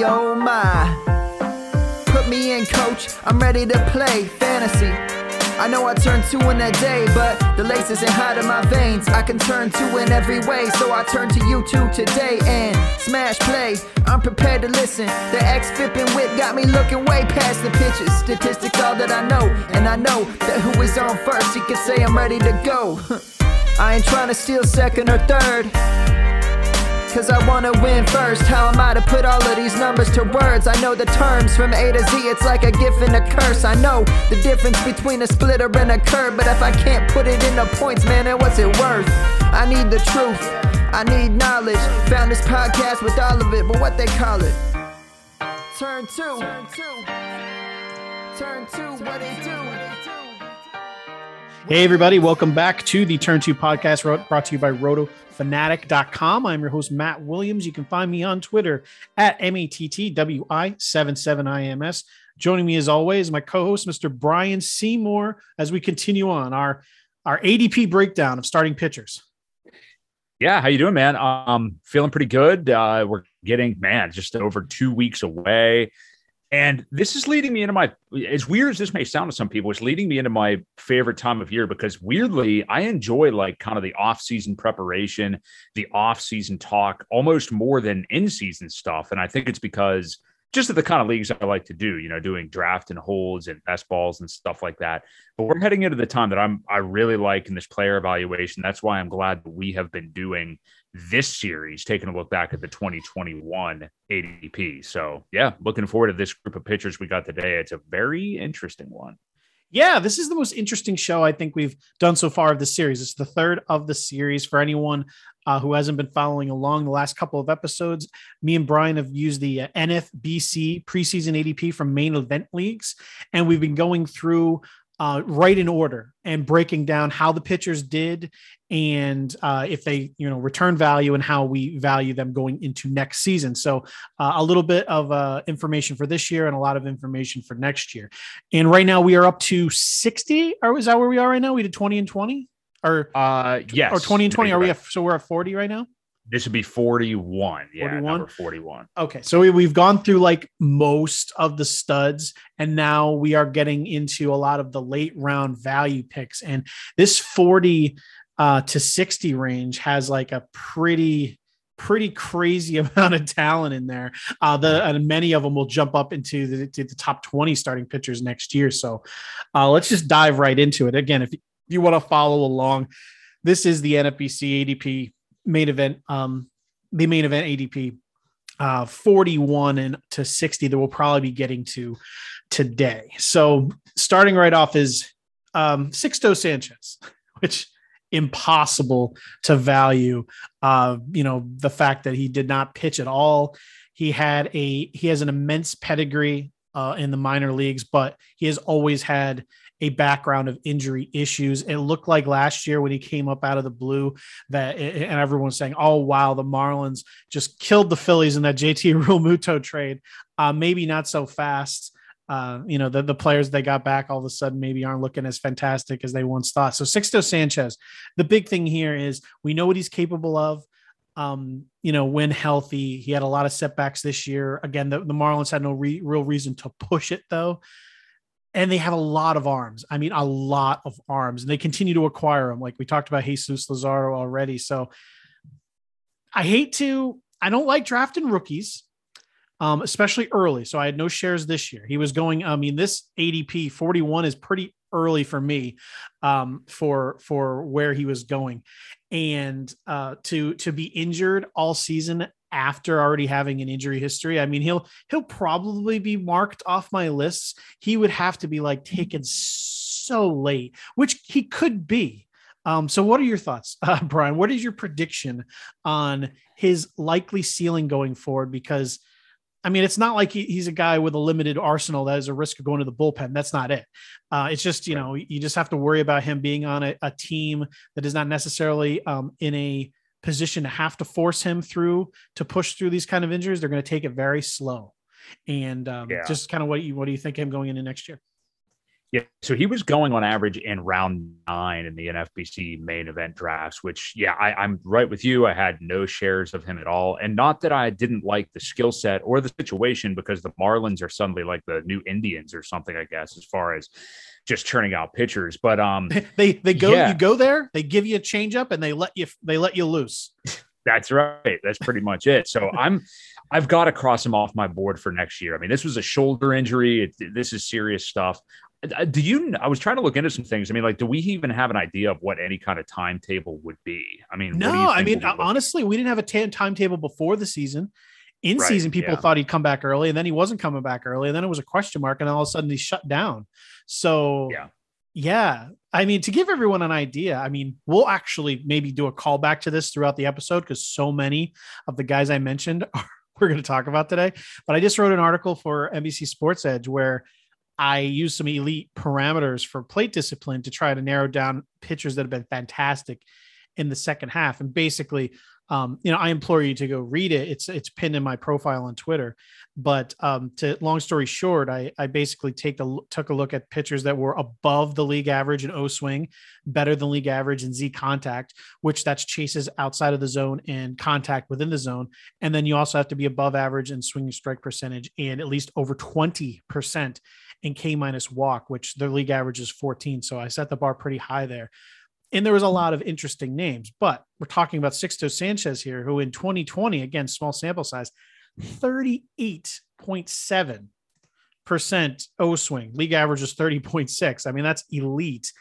my, oh my. Put me in, coach, I'm ready to play fantasy. I know I turned two in a day, but the lace isn't hot in my veins. I can turn two in every way, so I turn to you two today and smash play. I'm prepared to listen. The ex-fipping whip got me looking way past the pitches. Statistics all that I know, and I know that who is on first, he can say I'm ready to go. I ain't trying to steal second or third, cause I wanna win first. How am I to put all of these numbers to words? I know the terms from A to Z, it's like a gift and a curse. I know the difference between a splitter and a curve, but if I can't put it into points, man, then what's it worth? I need the truth, I need knowledge. Found this podcast with all of it, but what they call it? Turn two. Turn two, what they do. Hey, everybody. Welcome back to the Turn 2 podcast brought to you by RotoFanatic.com. I'm your host, Matt Williams. You can find me on Twitter at MATTWI77IMS. Joining me, as always, my co-host, Mr. Brian Seymour, as we continue on our ADP breakdown of starting pitchers. Yeah. How you doing, man? Feeling pretty good. We're getting, man, just over 2 weeks away. And this is leading me into my, as weird as this may sound to some people, it's leading me into my favorite time of year, because weirdly, I enjoy like kind of the off-season preparation, the off-season talk almost more than in-season stuff. And I think it's because just of the kind of leagues I like to do, you know, doing draft and holds and best balls and stuff like that. But we're heading into the time that I really like in this player evaluation. That's why I'm glad that we have been doing this series, taking a look back at the 2021 ADP. So yeah, looking forward to this group of pitchers we got today. It's a very interesting one. Yeah, this is the most interesting show I think we've done so far of the series. It's the third of the series. For anyone who hasn't been following along the last couple of episodes, me and Brian have used the NFBC preseason ADP from main event leagues, and we've been going through right in order and breaking down how the pitchers did and if they, you know, return value and how we value them going into next season. So a little bit of information for this year and a lot of information for next year. And right now we are up to 60, or is that where we are right now? We did 20 and 20 or yes, or 20 and 20. Are we at, so we're at 40 right now? This would be 41. Yeah, 41? Number 41. Okay, so we've gone through like most of the studs, and now we are getting into a lot of the late round value picks. And this 40 to 60 range has like a pretty crazy amount of talent in there. And many of them will jump up into the top 20 starting pitchers next year. So let's just dive right into it. Again, if you want to follow along, this is the NFBC ADP. main event ADP 41 and to 60 that we'll probably be getting to today. So starting right off is Sixto Sanchez, which impossible to value. The fact that he did not pitch at all. He has an immense pedigree in the minor leagues, but he has always had a background of injury issues. It looked like last year when he came up out of the blue and everyone's saying, oh, wow, the Marlins just killed the Phillies in that JT Realmuto trade. Maybe not so fast. The players they got back all of a sudden maybe aren't looking as fantastic as they once thought. So Sixto Sanchez, the big thing here is we know what he's capable of. When healthy, he had a lot of setbacks this year. Again, the Marlins had no real reason to push it though. And they have a lot of arms. I mean, a lot of arms. And they continue to acquire them. Like we talked about Jesús Luzardo already. So I don't like drafting rookies, especially early. So I had no shares this year. He was going, this ADP 41 is pretty early for me for where he was going. And to be injured all season after already having an injury history, I mean, he'll probably be marked off my lists. He would have to be like taken so late, which he could be. So what are your thoughts, Brian? What is your prediction on his likely ceiling going forward? Because I mean, it's not like he's a guy with a limited arsenal that is a risk of going to the bullpen. That's not it. It's just, you just have to worry about him being on a team that is not necessarily in a position to have to force him through to push through these kind of injuries. They're going to take it very slow. And just kind of what do you think of him going into next year? Yeah, so he was going on average in round 9 in the NFBC main event drafts, which, yeah, I'm right with you. I had no shares of him at all. And not that I didn't like the skill set or the situation, because the Marlins are suddenly like the new Indians or something, I guess, as far as just churning out pitchers. But you go there, they give you a changeup, and they let you loose. That's right. That's pretty much it. So I've got to cross him off my board for next year. I mean, this was a shoulder injury. This is serious stuff. I was trying to look into some things. I mean, like, do we even have an idea of what any kind of timetable would be? I mean, no, I mean, honestly, we didn't have a timetable before the season. In season, people thought he'd come back early, and then he wasn't coming back early. And then it was a question mark, and all of a sudden he shut down. So yeah. I mean, to give everyone an idea, I mean, we'll actually maybe do a callback to this throughout the episode, because so many of the guys I mentioned we're going to talk about today. But I just wrote an article for NBC Sports Edge where I use some elite parameters for plate discipline to try to narrow down pitchers that have been fantastic in the second half. And basically, I implore you to go read it. It's pinned in my profile on Twitter, but long story short, I basically took a look at pitchers that were above the league average in O swing, better than league average in Z contact, which that's chases outside of the zone and contact within the zone. And then you also have to be above average in swinging strike percentage and at least over 20%. And K minus walk, which their league average is 14. So I set the bar pretty high there. And there was a lot of interesting names, but we're talking about Sixto Sanchez here, who in 2020, again, small sample size, 38.7% O swing. League average is 30.6. I mean, that's elite.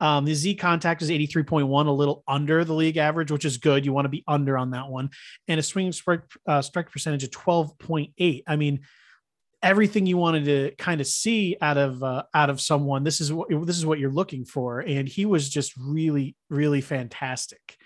The Z contact is 83.1, a little under the league average, which is good. You want to be under on that one. And a swinging strike percentage of 12.8. I mean, everything you wanted to kind of see out of someone. This is what you're looking for. And he was just really, really fantastic.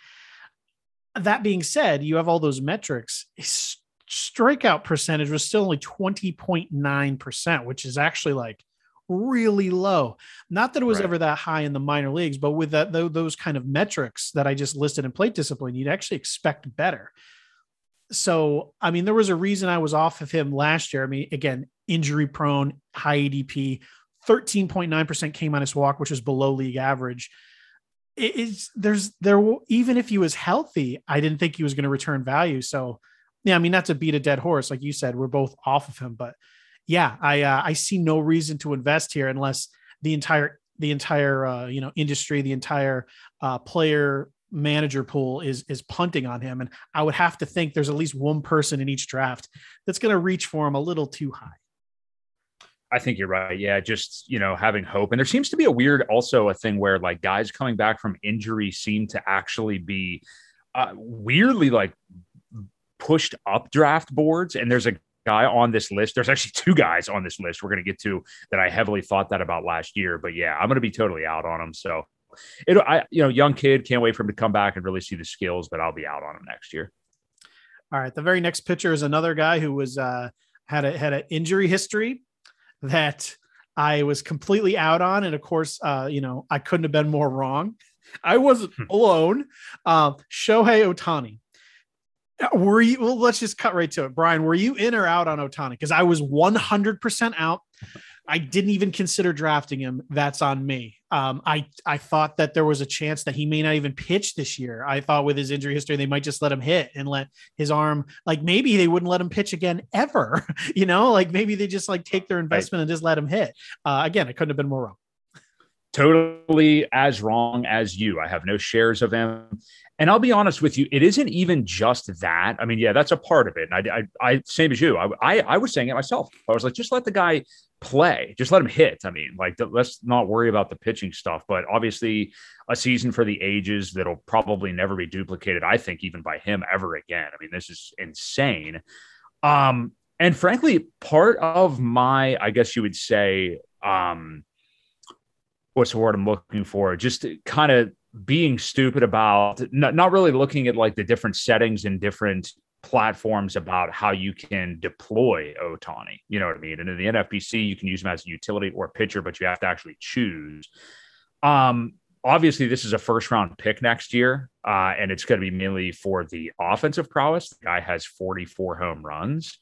That being said, you have all those metrics. His strikeout percentage was still only 20.9%, which is actually like really low. Not that it was ever that high in the minor leagues, but with that, those kind of metrics that I just listed in plate discipline, you'd actually expect better. So, I mean, there was a reason I was off of him last year. I mean, again, injury prone, high ADP, 13.9% K minus walk, which is below league average. Even if he was healthy, I didn't think he was going to return value. So, yeah, I mean, not to beat a dead horse, like you said, we're both off of him, but yeah, I see no reason to invest here unless the entire industry, the entire player manager pool is punting on him. And I would have to think there's at least one person in each draft that's going to reach for him a little too high. I think you're right. Yeah. Just, having hope. And there seems to be a thing where like guys coming back from injury seem to actually be weirdly like pushed up draft boards. And there's a guy on this list. There's actually two guys on this list we're going to get to that I heavily thought that about last year, but yeah, I'm going to be totally out on him. So young kid, can't wait for him to come back and really see the skills, but I'll be out on him next year. All right. The very next pitcher is another guy who was had an injury history that I was completely out on. And of course, I couldn't have been more wrong. I wasn't alone. Shohei Ohtani. Were you? Well, let's just cut right to it. Brian, were you in or out on Ohtani? Because I was 100% out. I didn't even consider drafting him. That's on me. I thought that there was a chance that he may not even pitch this year. I thought with his injury history, they might just let him hit and let his arm, like maybe they wouldn't let him pitch again ever, like maybe they just like take their investment and just let him hit. Again, I couldn't have been more wrong. Totally as wrong as you. I have no shares of him. And I'll be honest with you, it isn't even just that. I mean, yeah, that's a part of it. And I same as you, I was saying it myself. I was like, just let the guy play, just let him hit. I mean, like, let's not worry about the pitching stuff, but obviously a season for the ages that'll probably never be duplicated, I think, even by him ever again. I mean, this is insane. And frankly, part of my, I guess you would say, what's the word I'm looking for? Just kind of being stupid about not really looking at like the different settings and different platforms about how you can deploy Ohtani. You know what I mean? And in the NFBC, you can use him as a utility or a pitcher, but you have to actually choose. Obviously, this is a first-round pick next year, and it's going to be mainly for the offensive prowess. The guy has 44 home runs.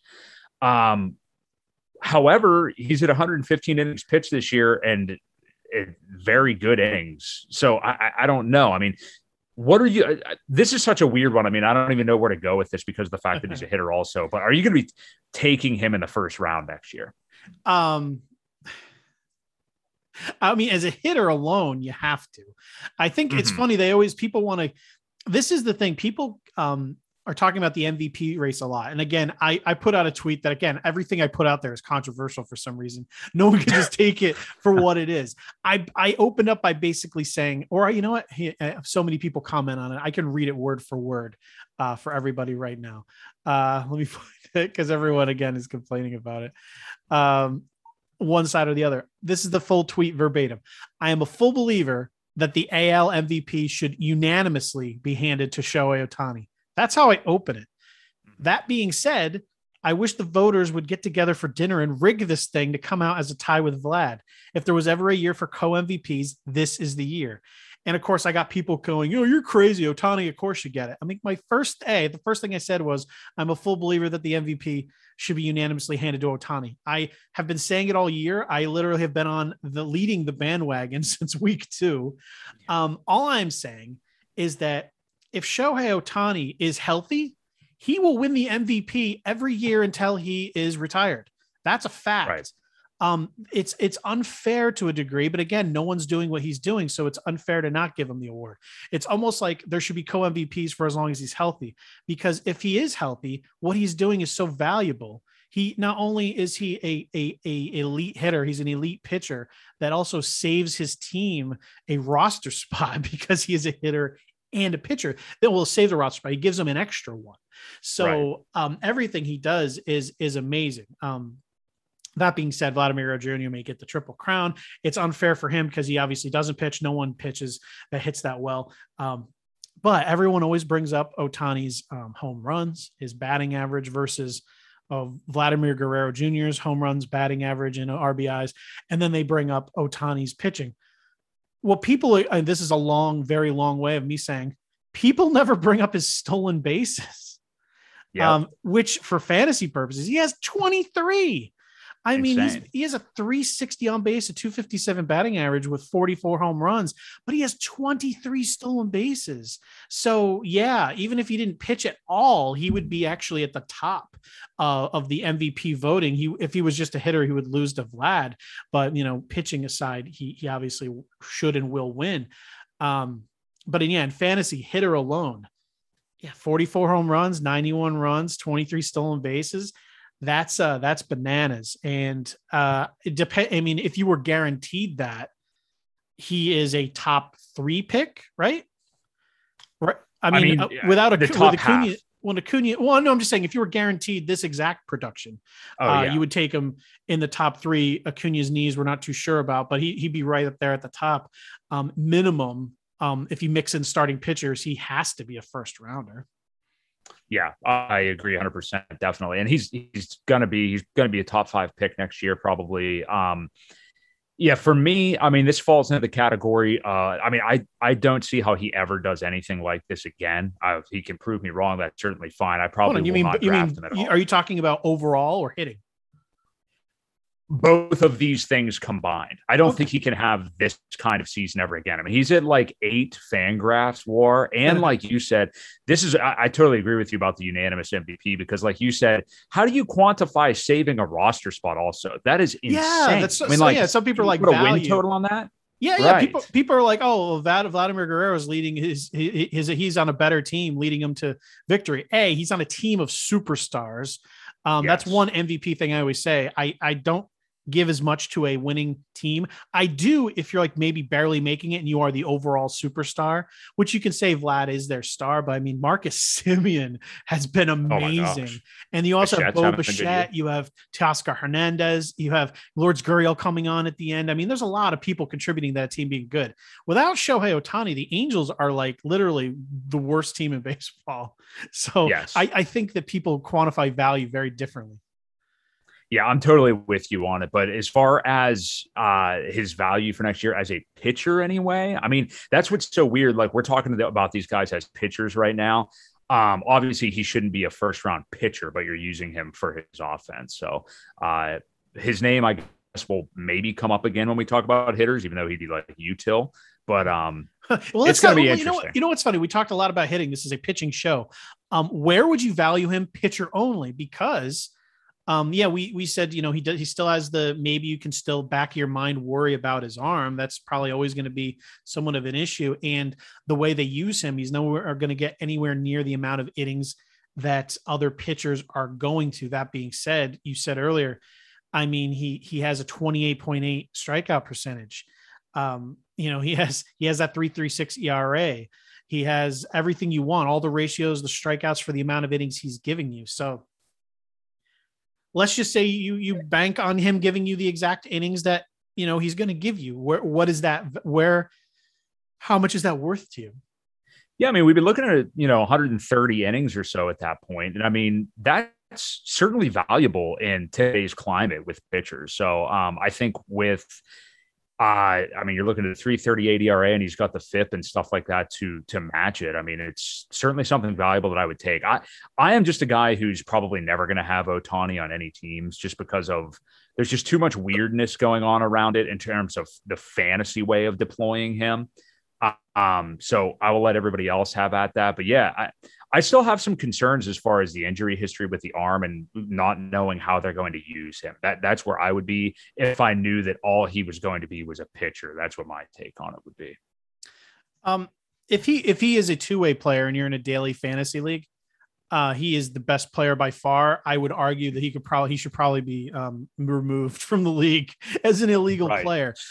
However, he's at 115 innings pitched this year, and very good innings. So I don't know. I mean, what are you – this is such a weird one. I mean, I don't even know where to go with this because of the fact that he's a hitter also. But are you going to be taking him in the first round next year? I mean, as a hitter alone, you have to. I think it's funny. They always – people want to – this is the thing. People are talking about the MVP race a lot. And again, I put out a tweet that, again, everything I put out there is controversial for some reason. No one can just take it for what it is. I opened up by basically saying, or you know what? So many people comment on it. I can read it word for word for everybody right now. Let me find it because everyone, again, is complaining about it. One side or the other. This is the full tweet verbatim. I am a full believer that the AL MVP should unanimously be handed to Shohei Ohtani. That's how I open it. That being said, I wish the voters would get together for dinner and rig this thing to come out as a tie with Vlad. If there was ever a year for co-MVPs, this is the year. And of course, I got people going, oh, you're crazy, Ohtani, of course you get it. I mean, the first thing I said was, I'm a full believer that the MVP should be unanimously handed to Ohtani. I have been saying it all year. I literally have been on leading the bandwagon since week 2. All I'm saying is that if Shohei Ohtani is healthy, he will win the MVP every year until he is retired. That's a fact. Right. It's unfair to a degree, but again, no one's doing what he's doing. So it's unfair to not give him the award. It's almost like there should be co-MVPs for as long as he's healthy, because if he is healthy, what he's doing is so valuable. He not only is he a elite hitter, he's an elite pitcher that also saves his team a roster spot because he is a hitter and a pitcher that will save the roster spot. He gives them an extra one. So right. Everything he does is amazing. That being said, Vladimir Guerrero Jr. may get the Triple Crown. It's unfair for him because he obviously doesn't pitch. No one pitches that hits that well. But everyone always brings up Ohtani's home runs, his batting average versus Vladimir Guerrero Jr.'s home runs, batting average, and RBIs. And then they bring up Ohtani's pitching. Well, people, and this is a long, very long way of me saying, people never bring up his stolen bases, which for fantasy purposes, he has 23. I mean, he has a 360 on base, a 257 batting average with 44 home runs, but he has 23 stolen bases. So yeah, even if he didn't pitch at all, he would be actually at the top of the MVP voting. If he was just a hitter, he would lose to Vlad, but pitching aside, he obviously should and will win. But in fantasy, hitter alone, 44 home runs, 91 runs, 23 stolen bases. That's bananas. And it depends. I mean, if you were guaranteed that, he is a top 3 pick, right? Right. I'm just saying, if you were guaranteed this exact production, you would take him in the top 3. Acuna's knees we're not too sure about, but he'd be right up there at the top. Minimum, if you mix in starting pitchers, he has to be a first rounder. Yeah, I agree 100%, definitely. And he's going to be a top 5 pick next year, probably. For me, I mean, this falls into the category. I don't see how he ever does anything like this again. If he can prove me wrong, that's certainly fine. I probably will not draft him at all. Are you talking about overall or hitting? Both of these things combined. I don't think he can have this kind of season ever again. I mean, he's at like 8 FanGraphs WAR. And like you said, I totally agree with you about the unanimous MVP, because like you said, how do you quantify saving a roster spot also? That is insane. Yeah, some people are like, put a win total on that? Yeah, yeah. Right. People are like, oh, Vladimir Guerrero is leading he's on a better team, leading him to victory. He's on a team of superstars. That's one MVP thing I always say. I don't give as much to a winning team. I do if you're like maybe barely making it and you are the overall superstar, which you can say Vlad is their star, but I mean, Marcus Simeon has been amazing. Oh, and you also have Bo Bichette, you have Teoscar Hernandez, you have Lourdes Gurriel coming on at the end. I mean, there's a lot of people contributing to that team being good. Without Shohei Ohtani, the Angels are like literally the worst team in baseball. So yes. I think that people quantify value very differently. Yeah, I'm totally with you on it. But as far as his value for next year as a pitcher anyway, I mean, that's what's so weird. Like, we're talking about these guys as pitchers right now. Obviously, he shouldn't be a first-round pitcher, but you're using him for his offense. So his name, I will maybe come up again when we talk about hitters, even though he'd be like util. But well, it's going to be interesting. You know what's funny? We talked a lot about hitting. This is a pitching show. Where would you value him pitcher only? Because we said, he still has the, maybe you can still back of your mind, worry about his arm. That's probably always going to be somewhat of an issue. And the way they use him, he's nowhere going to get anywhere near the amount of innings that other pitchers are going to. That being said, you said earlier, I mean, he has a 28.8 strikeout percentage. He has that 3.36 ERA. He has everything you want, all the ratios, the strikeouts for the amount of innings he's giving you. So let's just say you bank on him giving you the exact innings that, he's going to give you. How much is that worth to you? Yeah. I mean, we've been looking at, 130 innings or so at that point. And I mean, that's certainly valuable in today's climate with pitchers. So I think you're looking at a 3.38 ERA, and he's got the FIP and stuff like that to match it. I mean, it's certainly something valuable that I would take. I am just a guy who's probably never going to have Ohtani on any teams just because of there's just too much weirdness going on around it in terms of the fantasy way of deploying him. So I will let everybody else have at that. But yeah, I still have some concerns as far as the injury history with the arm and not knowing how they're going to use him. That's where I would be if I knew that all he was going to be was a pitcher. That's what my take on it would be. If he is a two-way player and you're in a daily fantasy league, he is the best player by far. I would argue that he should probably be removed from the league as an illegal player. It's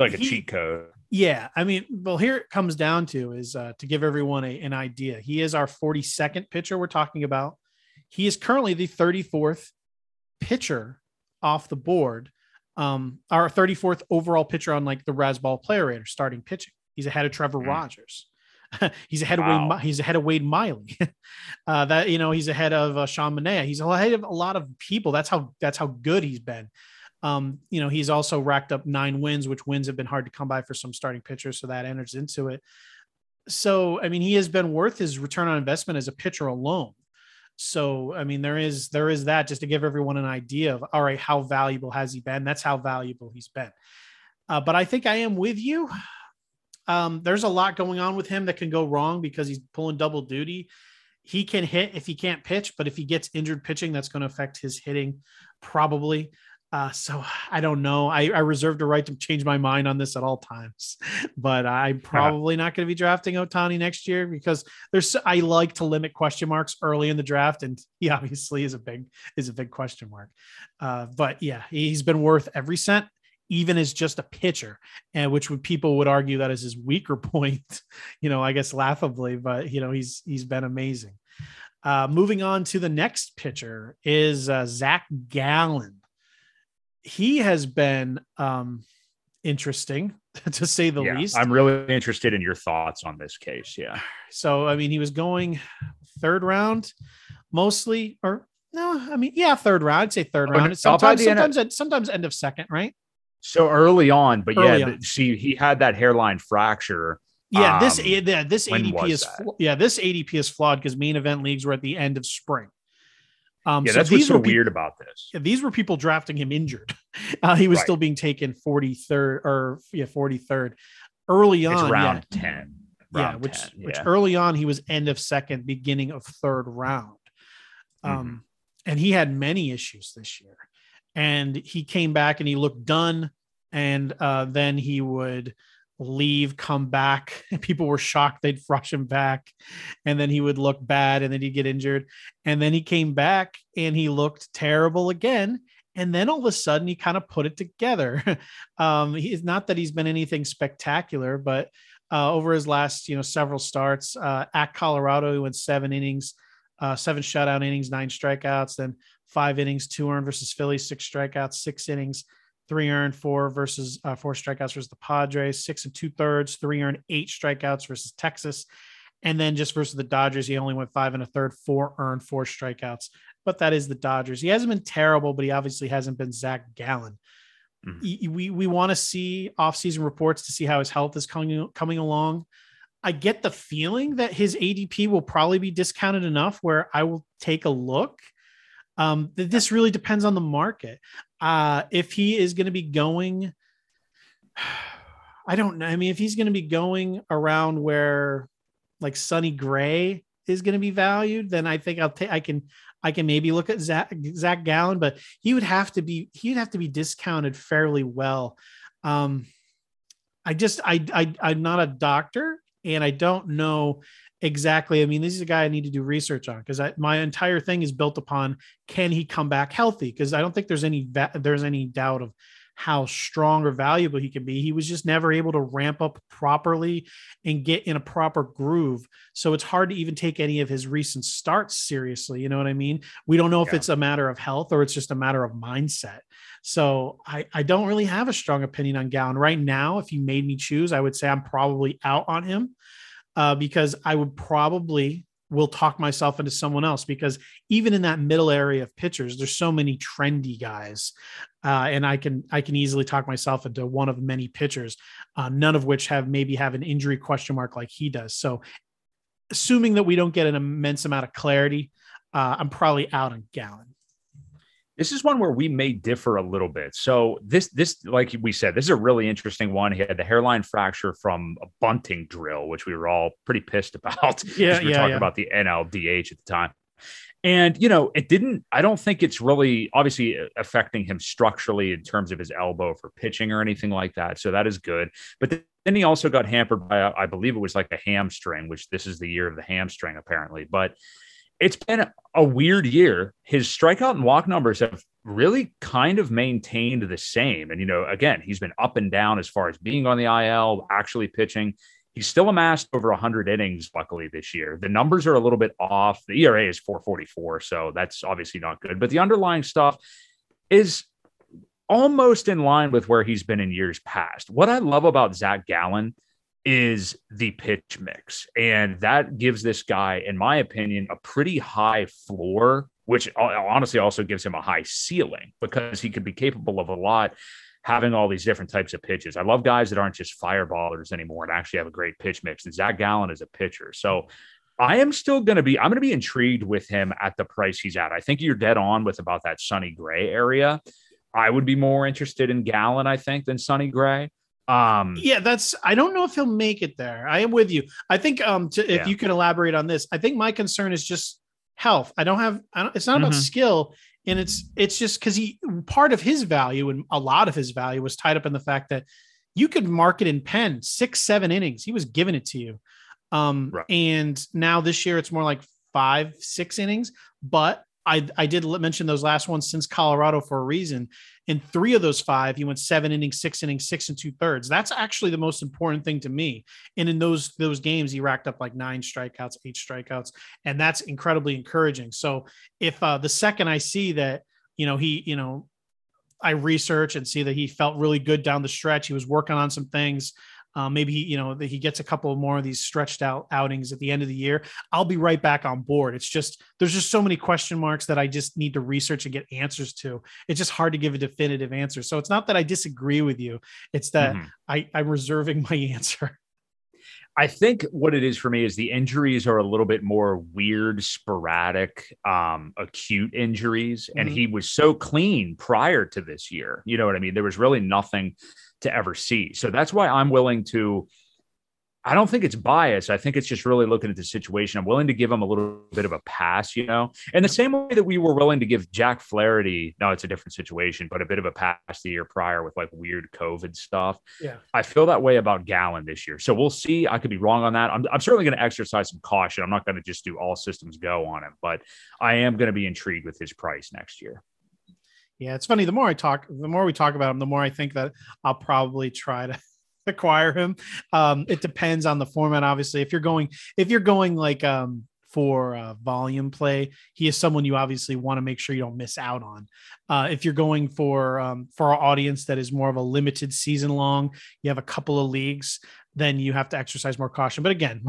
like a cheat code. Yeah, I mean, well, here it comes down to is to give everyone an idea. He is our 42nd pitcher we're talking about. He is currently the 34th pitcher off the board, our 34th overall pitcher on like the Rasball player rater starting pitching. He's ahead of Trevor Rogers. He's ahead of Wade Miley. He's ahead of Sean Manea. He's ahead of a lot of people. That's how good he's been. He's also racked up 9 wins, which wins have been hard to come by for some starting pitchers. So that enters into it. So, I mean, he has been worth his return on investment as a pitcher alone. So, I mean, there is that just to give everyone an idea of, all right, how valuable has he been? That's how valuable he's been. But I think I am with you. There's a lot going on with him that can go wrong because he's pulling double duty. He can hit if he can't pitch, but if he gets injured pitching, that's going to affect his hitting probably. So I don't know. I reserve the right to change my mind on this at all times, but I'm probably not going to be drafting Ohtani next year because I like to limit question marks early in the draft. And he obviously is a big question mark. But yeah, he's been worth every cent, even as just a pitcher, and people would argue that is his weaker point, I guess laughably, but he's been amazing. Moving on to the next pitcher is Zach Gallen. He has been interesting to say the least. I'm really interested in your thoughts on this case. Yeah. So, I mean, he was going third round mostly, or no, I mean, yeah, third round. I'd say third round. Sometimes end of second, right? So early on, see, he had that hairline fracture. Yeah. This ADP is flawed because main event leagues were at the end of spring. So that's what's so weird about this. Yeah, these were people drafting him injured. He was still being taken 43rd early on. It's round 10. Which early on he was end of second, beginning of third round. And he had many issues this year. And he came back and he looked done. And then he would leave, come back. People were shocked they'd rush him back, and then he would look bad, and then he'd get injured, and then he came back and he looked terrible again, and then all of a sudden he kind of put it together. He's not that he's been anything spectacular, but over his last several starts at Colorado, he went 7 innings, 7 shutout innings, 9 strikeouts, then 5 innings, 2 earned versus Philly, 6 strikeouts, 6 innings, 3 earned, 4 versus 4 strikeouts versus the Padres, 6 2/3, 3 earned, 8 strikeouts versus Texas. And then just versus the Dodgers, he only went 5 1/3, 4 earned, 4 strikeouts, but that is the Dodgers. He hasn't been terrible, but he obviously hasn't been Zach Gallen. Mm-hmm. We want to see offseason reports to see how his health is coming along. I get the feeling that his ADP will probably be discounted enough where I will take a look. This really depends on the market. If he is going to be going, I don't know. I mean, if he's going to be going around where like Sonny Gray is going to be valued, then I think I'll take, I can maybe look at Zach Gallen, but he'd have to be discounted fairly well. I'm not a doctor and I don't know exactly. I mean, this is a guy I need to do research on because my entire thing is built upon, can he come back healthy? Because I don't think there's any doubt of how strong or valuable he can be. He was just never able to ramp up properly and get in a proper groove. So it's hard to even take any of his recent starts seriously. You know what I mean? We don't know if it's a matter of health or it's just a matter of mindset. So I don't really have a strong opinion on Gallen right now. If you made me choose, I would say I'm probably out on him because I would probably will talk myself into someone else, because even in that middle area of pitchers, there's so many trendy guys. And I can easily talk myself into one of many pitchers, none of which have an injury question mark like he does. So assuming that we don't get an immense amount of clarity, I'm probably out on Gallen. This is one where we may differ a little bit. So this, like we said, this is a really interesting one. He had the hairline fracture from a bunting drill, which we were all pretty pissed about. Yeah, we were talking about the NLDH at the time. And, you know, I don't think it's really obviously affecting him structurally in terms of his elbow for pitching or anything like that. So that is good. But then he also got hampered by, I believe it was like a hamstring, which this is the year of the hamstring apparently. But it's been a weird year. His strikeout and walk numbers have really kind of maintained the same. And, you know, again, he's been up and down as far as being on the IL, actually pitching. He's still amassed over 100 innings, luckily, this year. The numbers are a little bit off. The ERA is 4.44, so that's obviously not good. But the underlying stuff is almost in line with where he's been in years past. What I love about Zach Gallen is the pitch mix. And that gives this guy, in my opinion, a pretty high floor, which honestly also gives him a high ceiling because he could be capable of a lot having all these different types of pitches. I love guys that aren't just fireballers anymore and actually have a great pitch mix. And Zach Gallen is a pitcher. So I am still going to be, I'm going to be intrigued with him at the price he's at. I think you're dead on with about that Sonny Gray area. I would be more interested in Gallen, I think, than Sonny Gray. I don't know if he'll make it there. I am with you. I think, if you could elaborate on this, I think my concern is just health. It's not about skill, and it's just cause part of his value and a lot of his value was tied up in the fact that you could market in pen 6-7 innings. He was giving it to you. Right. And now this year it's more like 5-6 innings, but I did mention those last ones since Colorado for a reason. In 3 of those 5, he went 7 innings, 6 innings, 6 2/3. That's actually the most important thing to me. And in those games, he racked up like 9 strikeouts, 8 strikeouts, and that's incredibly encouraging. So if the second I see that, you know, I research and see that he felt really good down the stretch. He was working on some things. Maybe he gets a couple more of these stretched out outings at the end of the year. I'll be right back on board. It's just, there's just so many question marks that I just need to research and get answers to. It's just hard to give a definitive answer. So it's not that I disagree with you. It's that I'm reserving my answer. I think what it is for me is the injuries are a little bit more weird, sporadic, acute injuries. And he was so clean prior to this year. You know what I mean? There was really nothing to ever see. So that's why I'm willing to, I don't think it's bias. I think it's just really looking at the situation. I'm willing to give him a little bit of a pass, you know, and the same way that we were willing to give Jack Flaherty, no, it's a different situation, but a bit of a pass the year prior with like weird COVID stuff. Yeah. I feel that way about Gallen this year. So we'll see. I could be wrong on that. I'm certainly going to exercise some caution. I'm not going to just do all systems go on him, but I am going to be intrigued with his price next year. Yeah, it's funny. The more we talk about him, the more I think that I'll probably try to acquire him. It depends on the format, obviously. If you're going like for volume play, he is someone you obviously want to make sure you don't miss out on. If you're going for our audience that is more of a limited season long, you have a couple of leagues, then you have to exercise more caution. But again,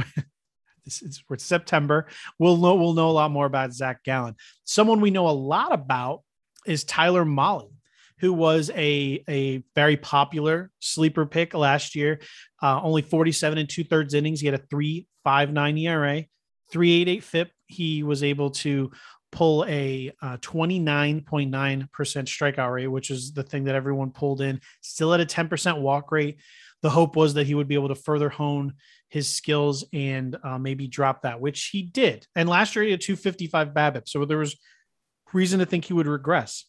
we're September. We'll know a lot more about Zach Gallen. Someone we know a lot about is Tyler Mahle, who was a very popular sleeper pick last year. Only 47 2/3 innings. He had a 3.59 ERA, 3.88 FIP. He was able to pull a 29.9% strikeout rate, which is the thing that everyone pulled in, still at a 10% walk rate. The hope was that he would be able to further hone his skills and maybe drop that, which he did. And last year he had 255 BABIP. So there was reason to think he would regress.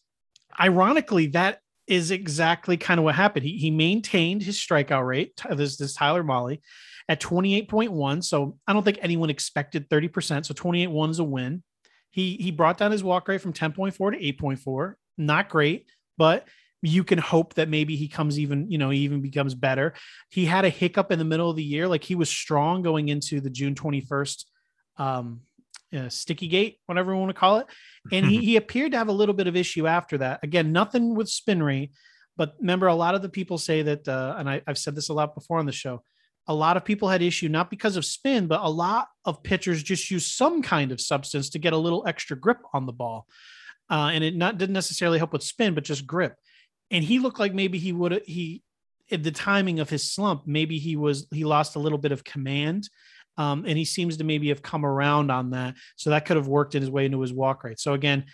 Ironically, that is exactly kind of what happened. He maintained his strikeout rate, this Tyler Mahle, at 28.1. So I don't think anyone expected 30%. So 28.1 is a win. He brought down his walk rate from 10.4 to 8.4. Not great, but you can hope that maybe he comes even, you know, he even becomes better. He had a hiccup in the middle of the year. Like, he was strong going into the June 21st, sticky gate, whatever you want to call it. And he appeared to have a little bit of issue after that. Again, nothing with spin rate, but remember, a lot of the people say that, and I've said this a lot before on the show, a lot of people had issue, not because of spin, but a lot of pitchers just use some kind of substance to get a little extra grip on the ball. And it didn't necessarily help with spin, but just grip. And he looked like maybe he at the timing of his slump, maybe he lost a little bit of command. And he seems to maybe have come around on that. So that could have worked in his way into his walk rate. So again,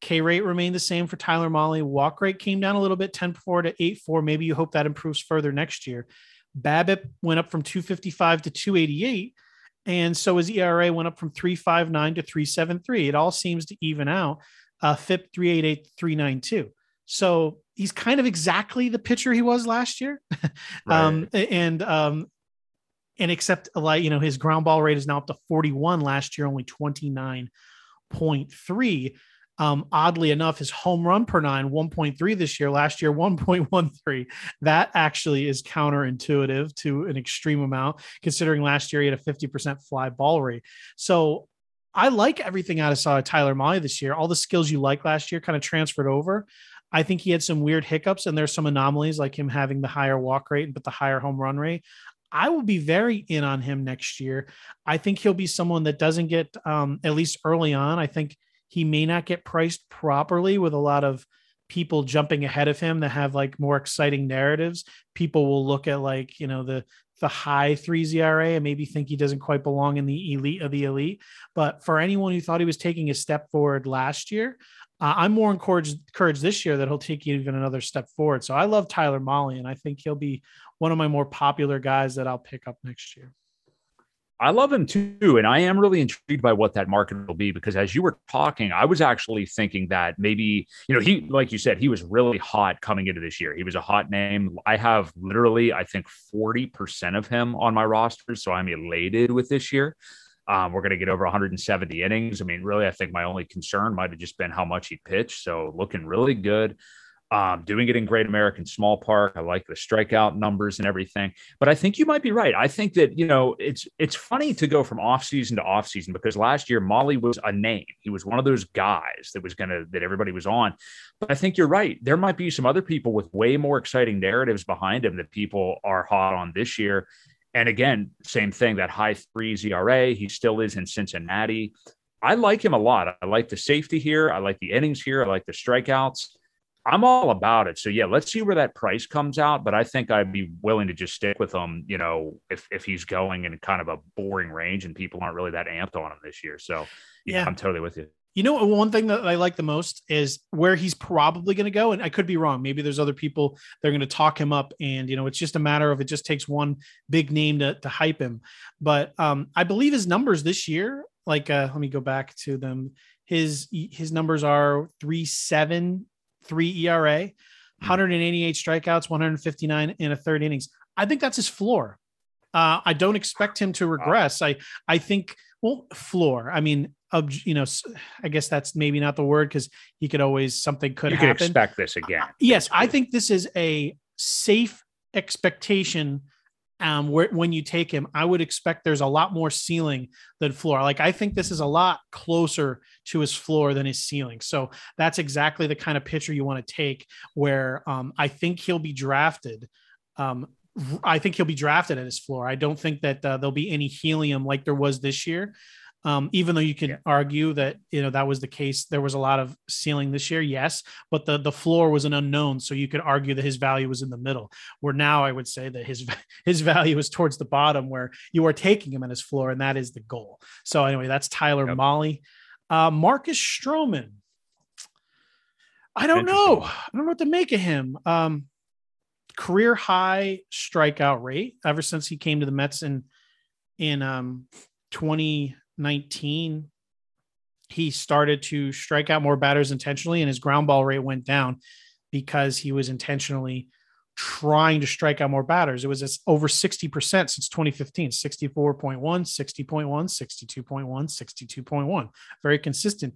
K rate remained the same for Tyler Mahle. Walk rate came down a little bit, 10.4 to 8.4. Maybe you hope that improves further next year. BABIP went up from 255 to 288. And so his ERA went up from 3.59 to 3.73. It all seems to even out. FIP 3.88, 3.92. So he's kind of exactly the pitcher he was last year. Right. And except, like, you know, his ground ball rate is now up to 41. Last year, only 29.3. Oddly enough, his home run per nine, 1.3 this year, last year, 1.13. That actually is counterintuitive to an extreme amount, considering last year he had a 50% fly ball rate. So I like everything I saw at Tyler Mahle this year. All the skills you liked last year kind of transferred over. I think he had some weird hiccups, and there's some anomalies, like him having the higher walk rate, but the higher home run rate. I will be very in on him next year. I think he'll be someone that doesn't get, at least early on, I think he may not get priced properly with a lot of people jumping ahead of him that have like more exciting narratives. People will look at, like, you know, the high 3s ERA and maybe think he doesn't quite belong in the elite of the elite. But for anyone who thought he was taking a step forward last year, I'm more encouraged this year that he'll take even another step forward. So I love Tyler Mahle, and I think he'll be one of my more popular guys that I'll pick up next year. I love him too, and I am really intrigued by what that market will be, because as you were talking, I was actually thinking that maybe, you know, he, like you said, he was really hot coming into this year. He was a hot name. I have literally, I think, 40% of him on my roster, so I'm elated with this year. We're going to get over 170 innings. I mean, really, I think my only concern might have just been how much he pitched. So looking really good. Doing it in Great American Small Park. I like the strikeout numbers and everything, but I think you might be right. I think that, you know, it's funny to go from offseason to offseason, because last year Mahle was a name. He was one of those guys that everybody was on, but I think you're right. There might be some other people with way more exciting narratives behind him that people are hot on this year. And again, same thing, that high 3s ERA, he still is in Cincinnati. I like him a lot. I like the safety here. I like the innings here. I like the strikeouts. I'm all about it. So yeah, let's see where that price comes out. But I think I'd be willing to just stick with him, you know, if he's going in kind of a boring range and people aren't really that amped on him this year. So yeah, I'm totally with you. You know, one thing that I like the most is where he's probably going to go. And I could be wrong. Maybe there's other people that are going to talk him up. And, you know, it's just a matter of, it just takes one big name to hype him. But I believe his numbers this year, like, let me go back to them. His numbers are 3.73 ERA, 188 strikeouts, 159 in a third innings. I think that's his floor. I don't expect him to regress. I think, well, floor, I mean, you know, I guess that's maybe not the word, because he could always, something could happen. You could expect this again. Yes. I think this is a safe expectation. When you take him, I would expect there's a lot more ceiling than floor. Like, I think this is a lot closer to his floor than his ceiling. So that's exactly the kind of pitcher you want to take, where I think he'll be drafted. I think he'll be drafted at his floor. I don't think that there'll be any helium like there was this year. Even though you can argue that, you know, that was the case, there was a lot of ceiling this year. Yes. But the floor was an unknown. So you could argue that his value was in the middle, where now I would say that his value is towards the bottom, where you are taking him at his floor, and that is the goal. So anyway, that's Tyler Mahle. Marcus Stroman. I don't know. I don't know what to make of him. Career high strikeout rate ever since he came to the Mets in 2019. He started to strike out more batters intentionally, and his ground ball rate went down because he was intentionally trying to strike out more batters. It was over 60% since 2015, 64.1, 60.1, 62.1, 62.1. Very consistent.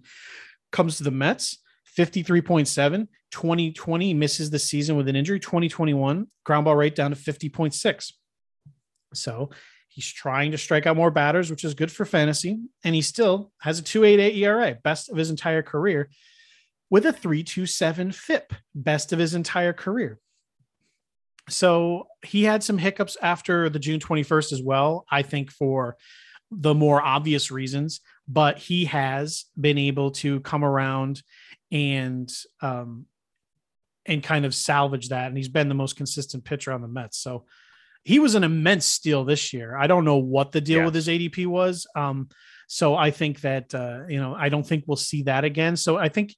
Comes to the Mets, 53.7, 2020 misses the season with an injury, 2021 ground ball rate down to 50.6. So he's trying to strike out more batters, which is good for fantasy. And he still has a 2.88 ERA, best of his entire career, with a 3.27 FIP, best of his entire career. So he had some hiccups after the June 21st as well, I think for the more obvious reasons, but he has been able to come around and kind of salvage that. And he's been the most consistent pitcher on the Mets. So he was an immense steal this year. I don't know what the deal with his ADP was. So I think that, I don't think we'll see that again. So I think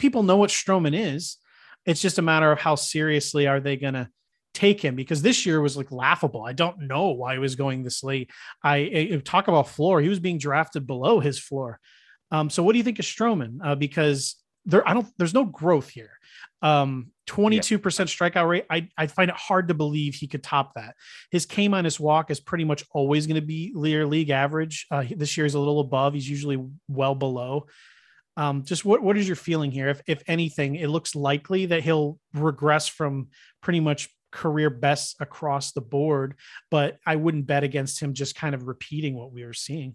people know what Stroman is. It's just a matter of how seriously are they going to take him, because this year was like laughable. I don't know why he was going this late. I talk about floor. He was being drafted below his floor. So what do you think of Stroman? Because there's no growth here. 22% strikeout rate. I find it hard to believe he could top that. His K minus walk is pretty much always going to be near league average. This year is a little above. He's usually well below. Just what is your feeling here? If anything, it looks likely that he'll regress from pretty much career bests across the board, but I wouldn't bet against him just kind of repeating what we were seeing.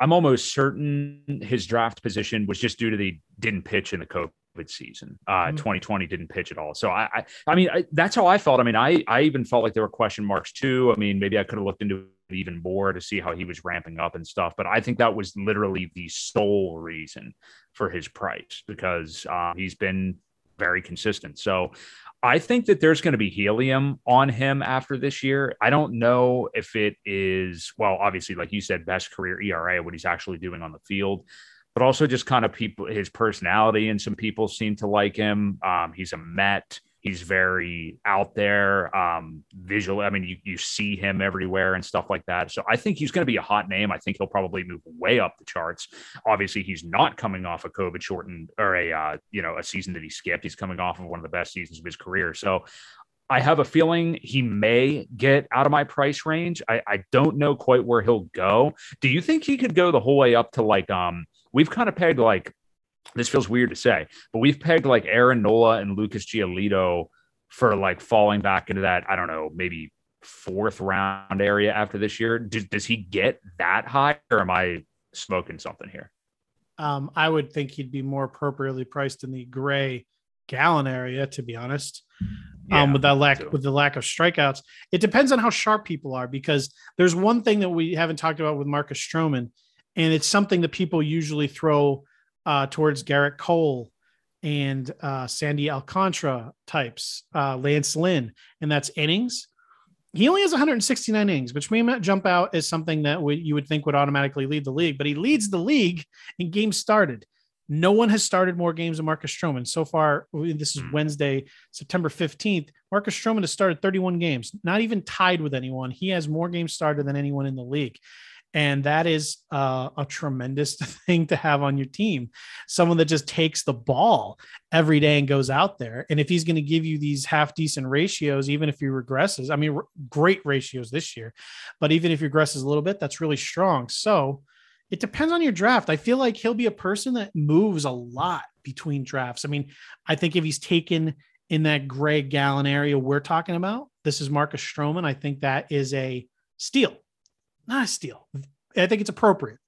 I'm almost certain his draft position was just due to the didn't pitch in the COVID season. 2020 didn't pitch at all. So I mean, that's how I felt. I mean, I even felt like there were question marks too. I mean, maybe I could have looked into it even more to see how he was ramping up and stuff. But I think that was literally the sole reason for his price, because he's been very consistent. So I think that there's going to be helium on him after this year. I don't know if it is, well, obviously, like you said, best career ERA, what he's actually doing on the field, but also just kind of people, his personality, and some people seem to like him. He's a Met. He's very out there, visual. I mean, you see him everywhere and stuff like that. So I think he's going to be a hot name. I think he'll probably move way up the charts. Obviously, he's not coming off a COVID shortened or a season that he skipped. He's coming off of one of the best seasons of his career. So I have a feeling he may get out of my price range. I don't know quite where he'll go. Do you think he could go the whole way up to like we've kind of pegged like, this feels weird to say, but we've pegged like Aaron Nola and Lucas Giolito for like falling back into that, I don't know, maybe fourth round area after this year. Does he get that high, or am I smoking something here? I would think he'd be more appropriately priced in the Gray Gallen area, to be honest. With the lack of strikeouts, it depends on how sharp people are, because there's one thing that we haven't talked about with Marcus Stroman, and it's something that people usually throw towards Garrett Cole and Sandy Alcantara types, Lance Lynn, and that's innings. He only has 169 innings, which may not jump out as something that you would think would automatically lead the league, but he leads the league in games started. No one has started more games than Marcus Stroman. So far, this is Wednesday, September 15th. Marcus Stroman has started 31 games, not even tied with anyone. He has more games started than anyone in the league. And that is a tremendous thing to have on your team. Someone that just takes the ball every day and goes out there. And if he's going to give you these half decent ratios, even if he regresses, I mean, great ratios this year, but even if he regresses a little bit, that's really strong. So it depends on your draft. I feel like he'll be a person that moves a lot between drafts. I mean, I think if he's taken in that Gray Gallen area we're talking about, this is Marcus Stroman. I think that is a steal. Not a steal. I think it's appropriate.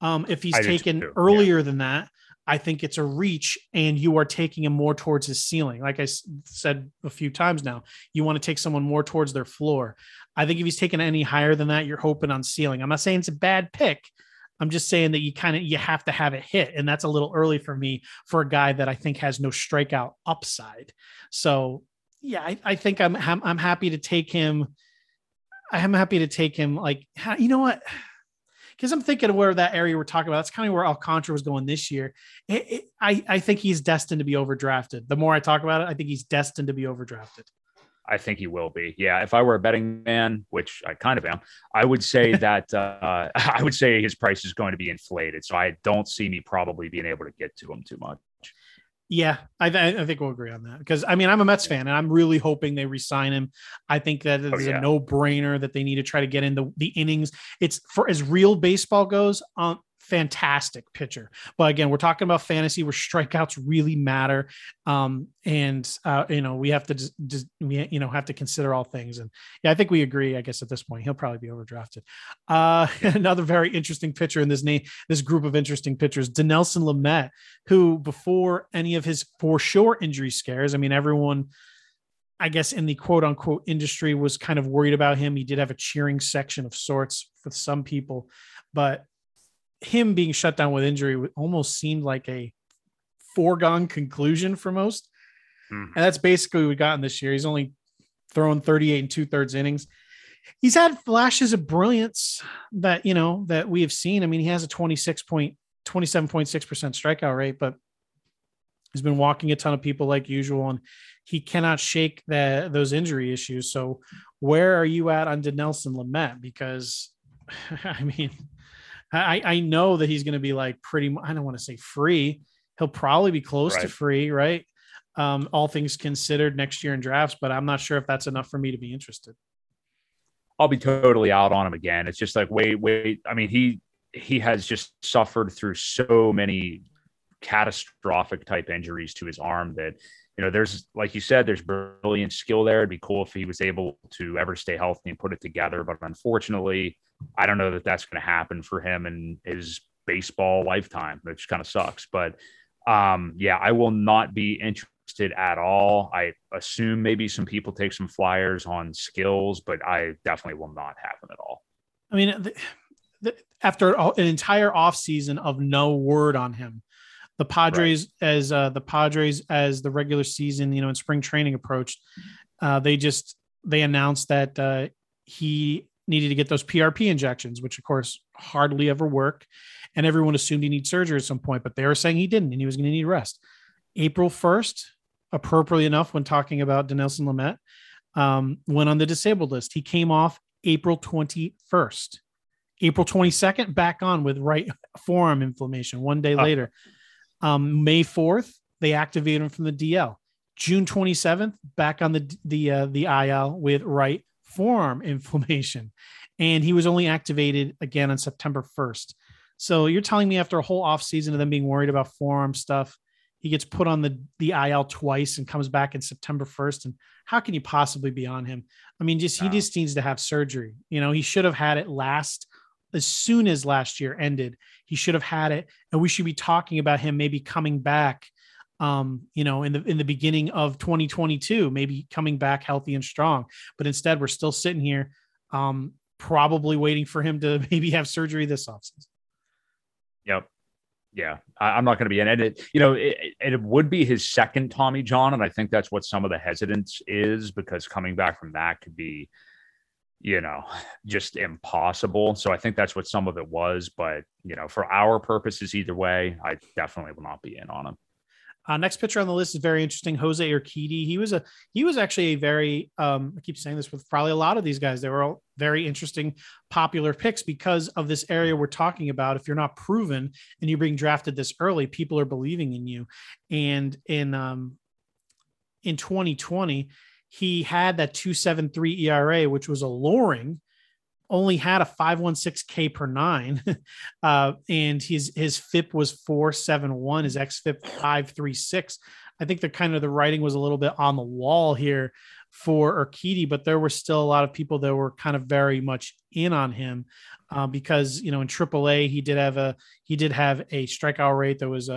If he's taken earlier than that, I think it's a reach, and you are taking him more towards his ceiling. Like I said a few times now, you want to take someone more towards their floor. I think if he's taken any higher than that, you're hoping on ceiling. I'm not saying it's a bad pick. I'm just saying that you have to have it hit. And that's a little early for me for a guy that I think has no strikeout upside. So yeah, I think I'm happy to take him. I am happy to take him. Like, you know what? because I'm thinking of where that area we're talking about, that's kind of where Alcantara was going this year. I think he's destined to be overdrafted. The more I talk about it, I think he's destined to be overdrafted. I think he will be. Yeah. If I were a betting man, which I kind of am, I would say that I would say his price is going to be inflated. So I don't see me probably being able to get to him too much. Yeah, I think we'll agree on that, because I mean, I'm a Mets fan and I'm really hoping they re-sign him. I think that it's a no-brainer that they need to try to get in the innings. It's, for as real baseball goes, fantastic pitcher. But again, we're talking about fantasy where strikeouts really matter. We have to have to consider all things. And yeah, I think we agree, I guess at this point, he'll probably be overdrafted. Another very interesting pitcher in this group of interesting pitchers, Dinelson Lamet, who before any of his for sure injury scares, I mean, everyone, I guess, in the quote unquote industry was kind of worried about him. He did have a cheering section of sorts with some people, but him being shut down with injury almost seemed like a foregone conclusion for most. And that's basically what we got in this year. He's only throwing 38 2/3 innings. He's had flashes of brilliance that, you know, that we have seen. I mean, he has a 27.6% strikeout rate, but he's been walking a ton of people like usual, and he cannot shake those injury issues. So where are you at on Dinelson Lamet? Because I mean, I know that he's going to be like pretty, I don't want to say free. He'll probably be close to free, right? All things considered next year in drafts, but I'm not sure if that's enough for me to be interested. I'll be totally out on him again. It's just like, wait. I mean, he has just suffered through so many catastrophic type injuries to his arm that, you know, there's, like you said, there's brilliant skill there. It'd be cool if he was able to ever stay healthy and put it together. But unfortunately, I don't know that that's going to happen for him in his baseball lifetime, which kind of sucks. But I will not be interested at all. I assume maybe some people take some flyers on skills, but I definitely will not have him at all. I mean, after an entire offseason of no word on him, the Padres, as the regular season, you know, and spring training approached, they announced that he needed to get those PRP injections, which of course hardly ever work. And everyone assumed he needed surgery at some point, but they were saying he didn't, and he was going to need rest. April 1st, appropriately enough, when talking about Dinelson Lamet, went on the disabled list. He came off April 21st, April 22nd, back on with right forearm inflammation. One day later. May 4th, they activated him from the DL. June 27th, back on the IL with right forearm inflammation. And he was only activated again on September 1st. So you're telling me after a whole offseason of them being worried about forearm stuff, he gets put on the IL twice and comes back in September 1st. And how can you possibly be on him? I mean, he just needs to have surgery. You know, he should have had it as soon as last year ended. He should have had it, and we should be talking about him maybe coming back, in the beginning of 2022, maybe coming back healthy and strong. But instead, we're still sitting here, probably waiting for him to maybe have surgery this offseason. Yep. Yeah, I'm not going to be in it. You know, it would be his second Tommy John, and I think that's what some of the hesitance is, because coming back from that could be, you know, just impossible. So I think that's what some of it was. But, you know, for our purposes, either way, I definitely will not be in on him. Next pitcher on the list is very interesting. Jose Urquidy. He was actually a very, I keep saying this with probably a lot of these guys, they were all very interesting, popular picks because of this area we're talking about. If you're not proven and you're being drafted this early, people are believing in you. And in 2020, he had that 2.73 ERA, which was alluring, only had a 5.16 K per nine. And his FIP was 4.71, his xFIP 5.36. I think the writing was a little bit on the wall here for Urquidy, but there were still a lot of people that were kind of very much in on him because, you know, in AAA, he did have a strikeout rate that was,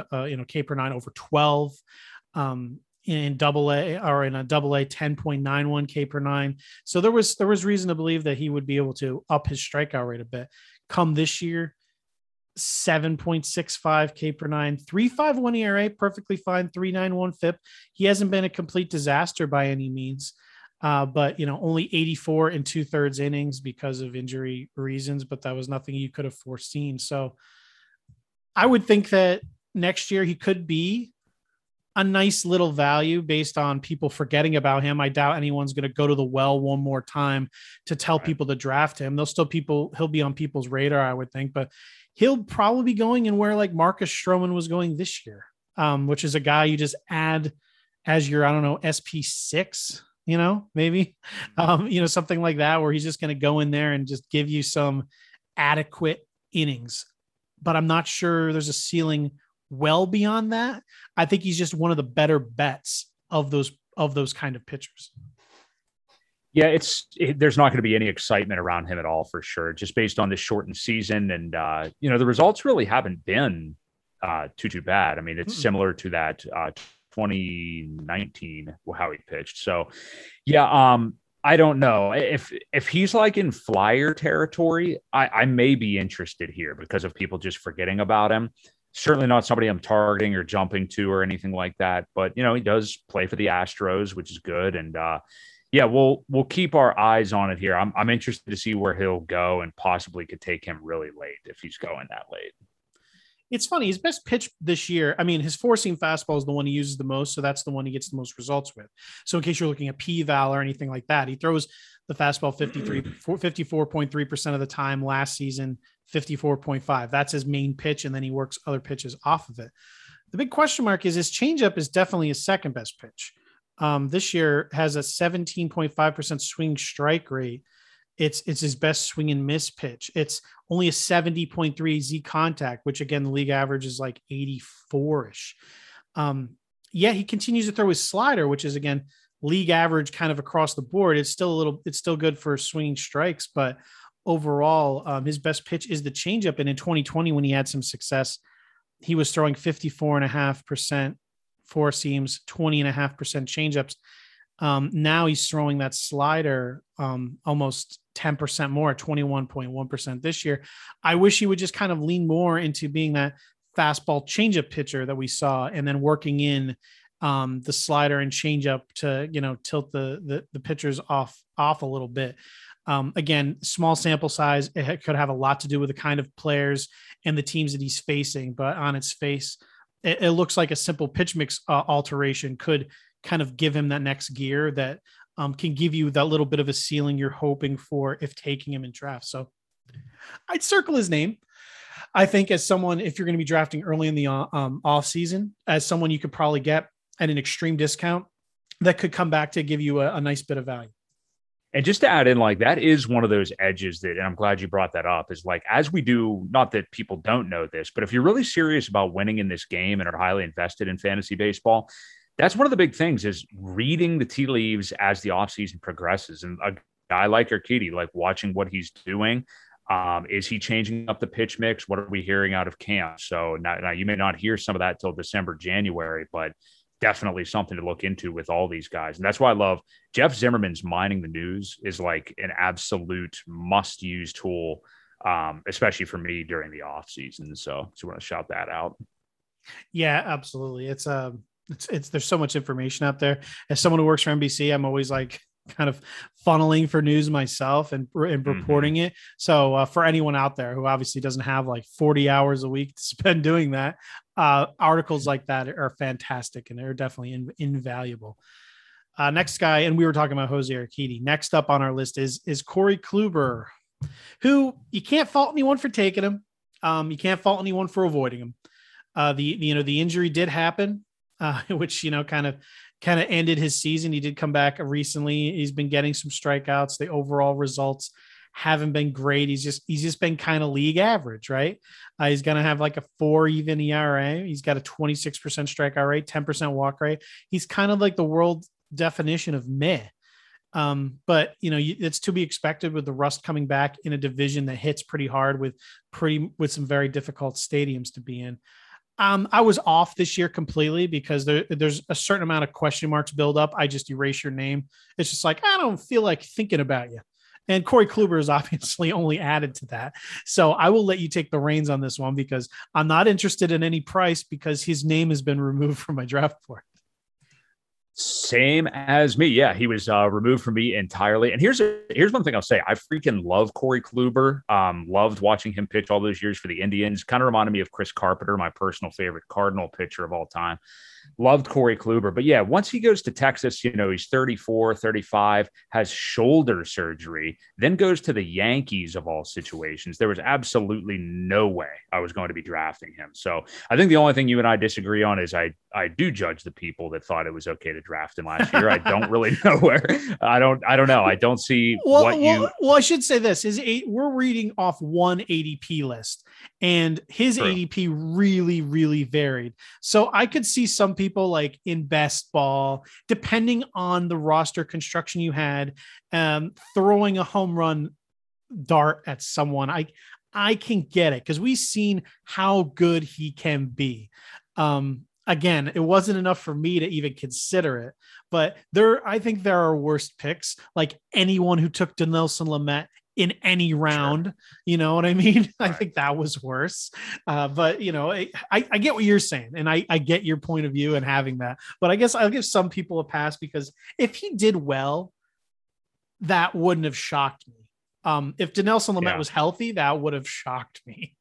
K per nine over 12. In a double-A, 10.91 K per nine. So there was reason to believe that he would be able to up his strikeout rate a bit. Come this year, 7.65 K per nine, 3.51 ERA, perfectly fine, 3.91 FIP. He hasn't been a complete disaster by any means. But, you know, only 84 and 2/3 innings because of injury reasons, but that was nothing you could have foreseen. So I would think that next year he could be a nice little value based on people forgetting about him. I doubt anyone's going to go to the well one more time to tell people to draft him. He'll be on people's radar, I would think, but he'll probably be going in where like Marcus Stroman was going this year, which is a guy you just add as your, I don't know, SP6, you know, maybe, you know, something like that, where he's just going to go in there and just give you some adequate innings. But I'm not sure there's a ceiling well beyond that. I think he's just one of the better bets of those kind of pitchers. Yeah, there's not going to be any excitement around him at all, for sure, just based on this shortened season. And, you know, the results really haven't been too bad. I mean, it's similar to that 2019, how he pitched. So, yeah, I don't know if he's like in flyer territory, I may be interested here because of people just forgetting about him. Certainly not somebody I'm targeting or jumping to or anything like that. But, you know, he does play for the Astros, which is good. And yeah, we'll keep our eyes on it here. I'm interested to see where he'll go, and possibly could take him really late if he's going that late. It's funny. His best pitch this year, I mean, his four-seam fastball is the one he uses the most. So that's the one he gets the most results with. So in case you're looking at P-Val or anything like that, he throws the fastball 54.3% of the time last season, 54.5. That's his main pitch, and then he works other pitches off of it. The big question mark is his changeup is definitely his second best pitch. This year has a 17.5% swing strike rate. It's his best swing and miss pitch. It's only a 70.3 Z contact, which again, the league average is like 84-ish. Yeah, he continues to throw his slider, which is again, league average kind of across the board. It's still good for swinging strikes, but overall, his best pitch is the changeup. And in 2020, when he had some success, he was throwing 54.5% four seams, 20.5% changeups. Now he's throwing that slider almost 10% more, 21.1% this year. I wish he would just kind of lean more into being that fastball changeup pitcher that we saw, and then working in the slider and changeup to, you know, tilt the pitchers off a little bit. Again, small sample size. It could have a lot to do with the kind of players and the teams that he's facing, but on its face, it looks like a simple pitch mix alteration could kind of give him that next gear that can give you that little bit of a ceiling you're hoping for if taking him in draft. So I'd circle his name. I think as someone, if you're going to be drafting early in the off season, as someone you could probably get at an extreme discount that could come back to give you a nice bit of value. And just to add in, like, that is one of those edges that, and I'm glad you brought that up, is like, as we do, not that people don't know this, but if you're really serious about winning in this game and are highly invested in fantasy baseball, that's one of the big things, is reading the tea leaves as the offseason progresses. And a guy like Urquidy, like watching what he's doing, is he changing up the pitch mix? What are we hearing out of camp? So now you may not hear some of that till December, January, but definitely something to look into with all these guys. And that's why I love Jeff Zimmerman's Mining the News is like an absolute must use tool, especially for me during the off season. So I want to shout that out. Yeah, absolutely. It's there's so much information out there. As someone who works for NBC, I'm always like kind of funneling for news myself and reporting it. So for anyone out there who obviously doesn't have like 40 hours a week to spend doing that, articles like that are fantastic, and they're definitely invaluable. Next guy, and we were talking about Jose Urquidy. Next up on our list is Corey Kluber, who you can't fault anyone for taking him. You can't fault anyone for avoiding him. The injury did happen, which, you know, kind of ended his season. He did come back recently. He's been getting some strikeouts. The overall results haven't been great. He's just been kind of league average, right? He's going to have like a 4.even ERA. He's got a 26% strikeout rate, 10% walk rate. He's kind of like the world definition of meh. But, you know, it's to be expected with the rust coming back in a division that hits pretty hard with some very difficult stadiums to be in. I was off this year completely because there's a certain amount of question marks build up. I just erase your name. It's just like, I don't feel like thinking about you. And Corey Kluber is obviously only added to that. So I will let you take the reins on this one, because I'm not interested in any price because his name has been removed from my draft board. Same as me. Yeah, he was removed from me entirely. And here's one thing I'll say. I freaking love Corey Kluber. Loved watching him pitch all those years for the Indians. Kind of reminded me of Chris Carpenter, my personal favorite Cardinal pitcher of all time. Loved Corey Kluber. But yeah, once he goes to Texas, you know, he's 34, 35, has shoulder surgery, then goes to the Yankees of all situations. There was absolutely no way I was going to be drafting him. So I think the only thing you and I disagree on is I do judge the people that thought it was okay to draft him last year. I don't really know where. I don't know. I don't see Well, I should say this is we're reading off one ADP list, and his ADP really, really varied. So I could see some people like in best ball, depending on the roster construction you had, throwing a home run dart at someone. I can get it because we've seen how good he can be. Again, it wasn't enough for me to even consider it, but I think there are worse picks, like anyone who took Dinelson Lamet in any round, you know what I mean? Right. I think that was worse. But you know, I get what you're saying, and I get your point of view and having that, but I guess I'll give some people a pass because if he did well, that wouldn't have shocked me. If Dinelson Lamet was healthy, that would have shocked me.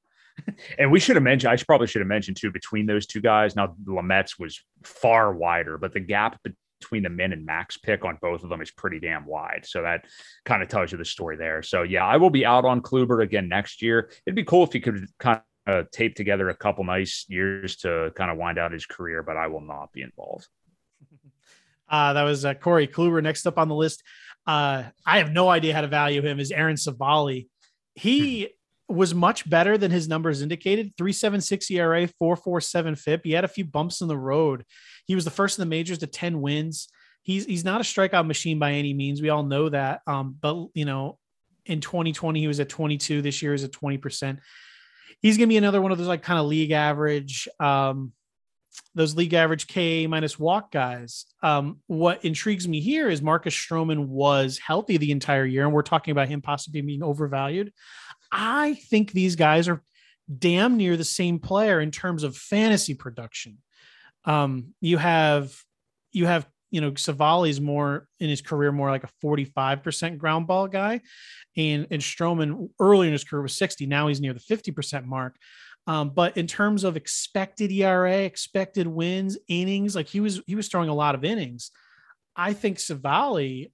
And we should have mentioned, I probably should have mentioned too, between those two guys. Now, Lamet's was far wider, but the gap between the min and max pick on both of them is pretty damn wide. So that kind of tells you the story there. So yeah, I will be out on Kluber again next year. It'd be cool if he could kind of tape together a couple nice years to kind of wind out his career, but I will not be involved. That was Corey Kluber. Next up on the list, I have no idea how to value him, is Aaron Civale. He was much better than his numbers indicated. 3.76 ERA, 4.47 FIP. He had a few bumps in the road. He was the first in the majors to 10 wins. He's not a strikeout machine by any means. We all know that. But you know, in 2020 he was at 22. This year is at 20%. He's going to be another one of those like kind of league average, those league average K minus walk guys. What intrigues me here is Marcus Stroman was healthy the entire year, and we're talking about him possibly being overvalued. I think these guys are damn near the same player in terms of fantasy production. You know, Savali's more in his career, more like a 45% ground ball guy. And Stroman earlier in his career was 60. Now he's near the 50% mark. But in terms of expected ERA, expected wins, innings, like he was throwing a lot of innings. I think Savali,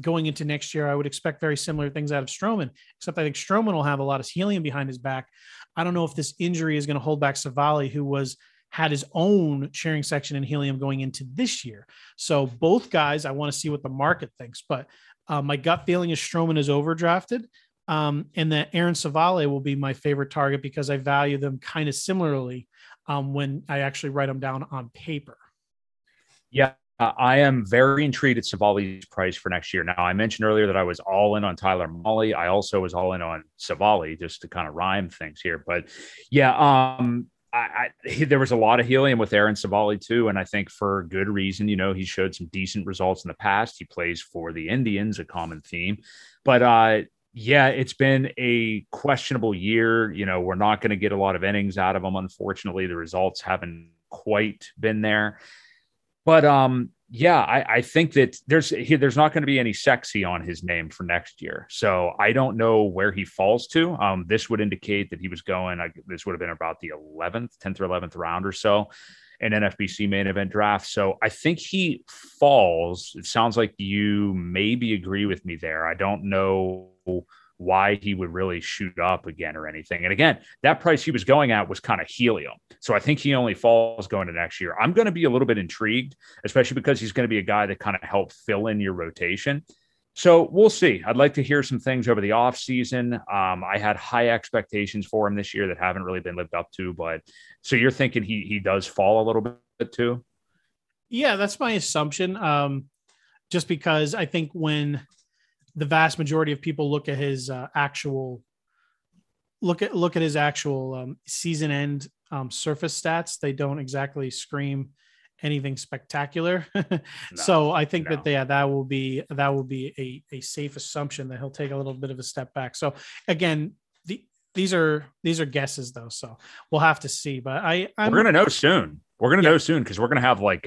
going into next year, I would expect very similar things out of Stroman, except I think Stroman will have a lot of helium behind his back. I don't know if this injury is going to hold back Savali, who had his own sharing section in helium going into this year. So both guys, I want to see what the market thinks, but my gut feeling is Stroman is overdrafted, and that Aaron Civale will be my favorite target because I value them kind of similarly when I actually write them down on paper. Yeah. I am very intrigued at Savali's price for next year. Now, I mentioned earlier that I was all in on Tyler Mahle. I also was all in on Savali, just to kind of rhyme things here. But yeah, there was a lot of helium with Aaron Civale too. And I think for good reason. You know, he showed some decent results in the past. He plays for the Indians, a common theme. But yeah, it's been a questionable year. You know, we're not going to get a lot of innings out of him. Unfortunately, the results haven't quite been there. But yeah, I think that there's not going to be any sexy on his name for next year. So I don't know where he falls to. This would indicate that he was going, this would have been about the 10th or 11th round or so in NFBC main event draft. So I think he falls. It sounds like you maybe agree with me there. I don't know why he would really shoot up again or anything. And again, that price he was going at was kind of helium. So I think he only falls going to next year. I'm going to be a little bit intrigued, especially because he's going to be a guy that kind of helped fill in your rotation. So we'll see. I'd like to hear some things over the offseason. I had high expectations for him this year that haven't really been lived up to, but so you're thinking he does fall a little bit too? Yeah, that's my assumption. Just because I think when the vast majority of people look at his actual season end surface stats, they don't exactly scream anything spectacular. So I think that that will be a safe assumption that he'll take a little bit of a step back. So again, these are guesses though, so we'll have to see. But we're gonna know soon because we're gonna have like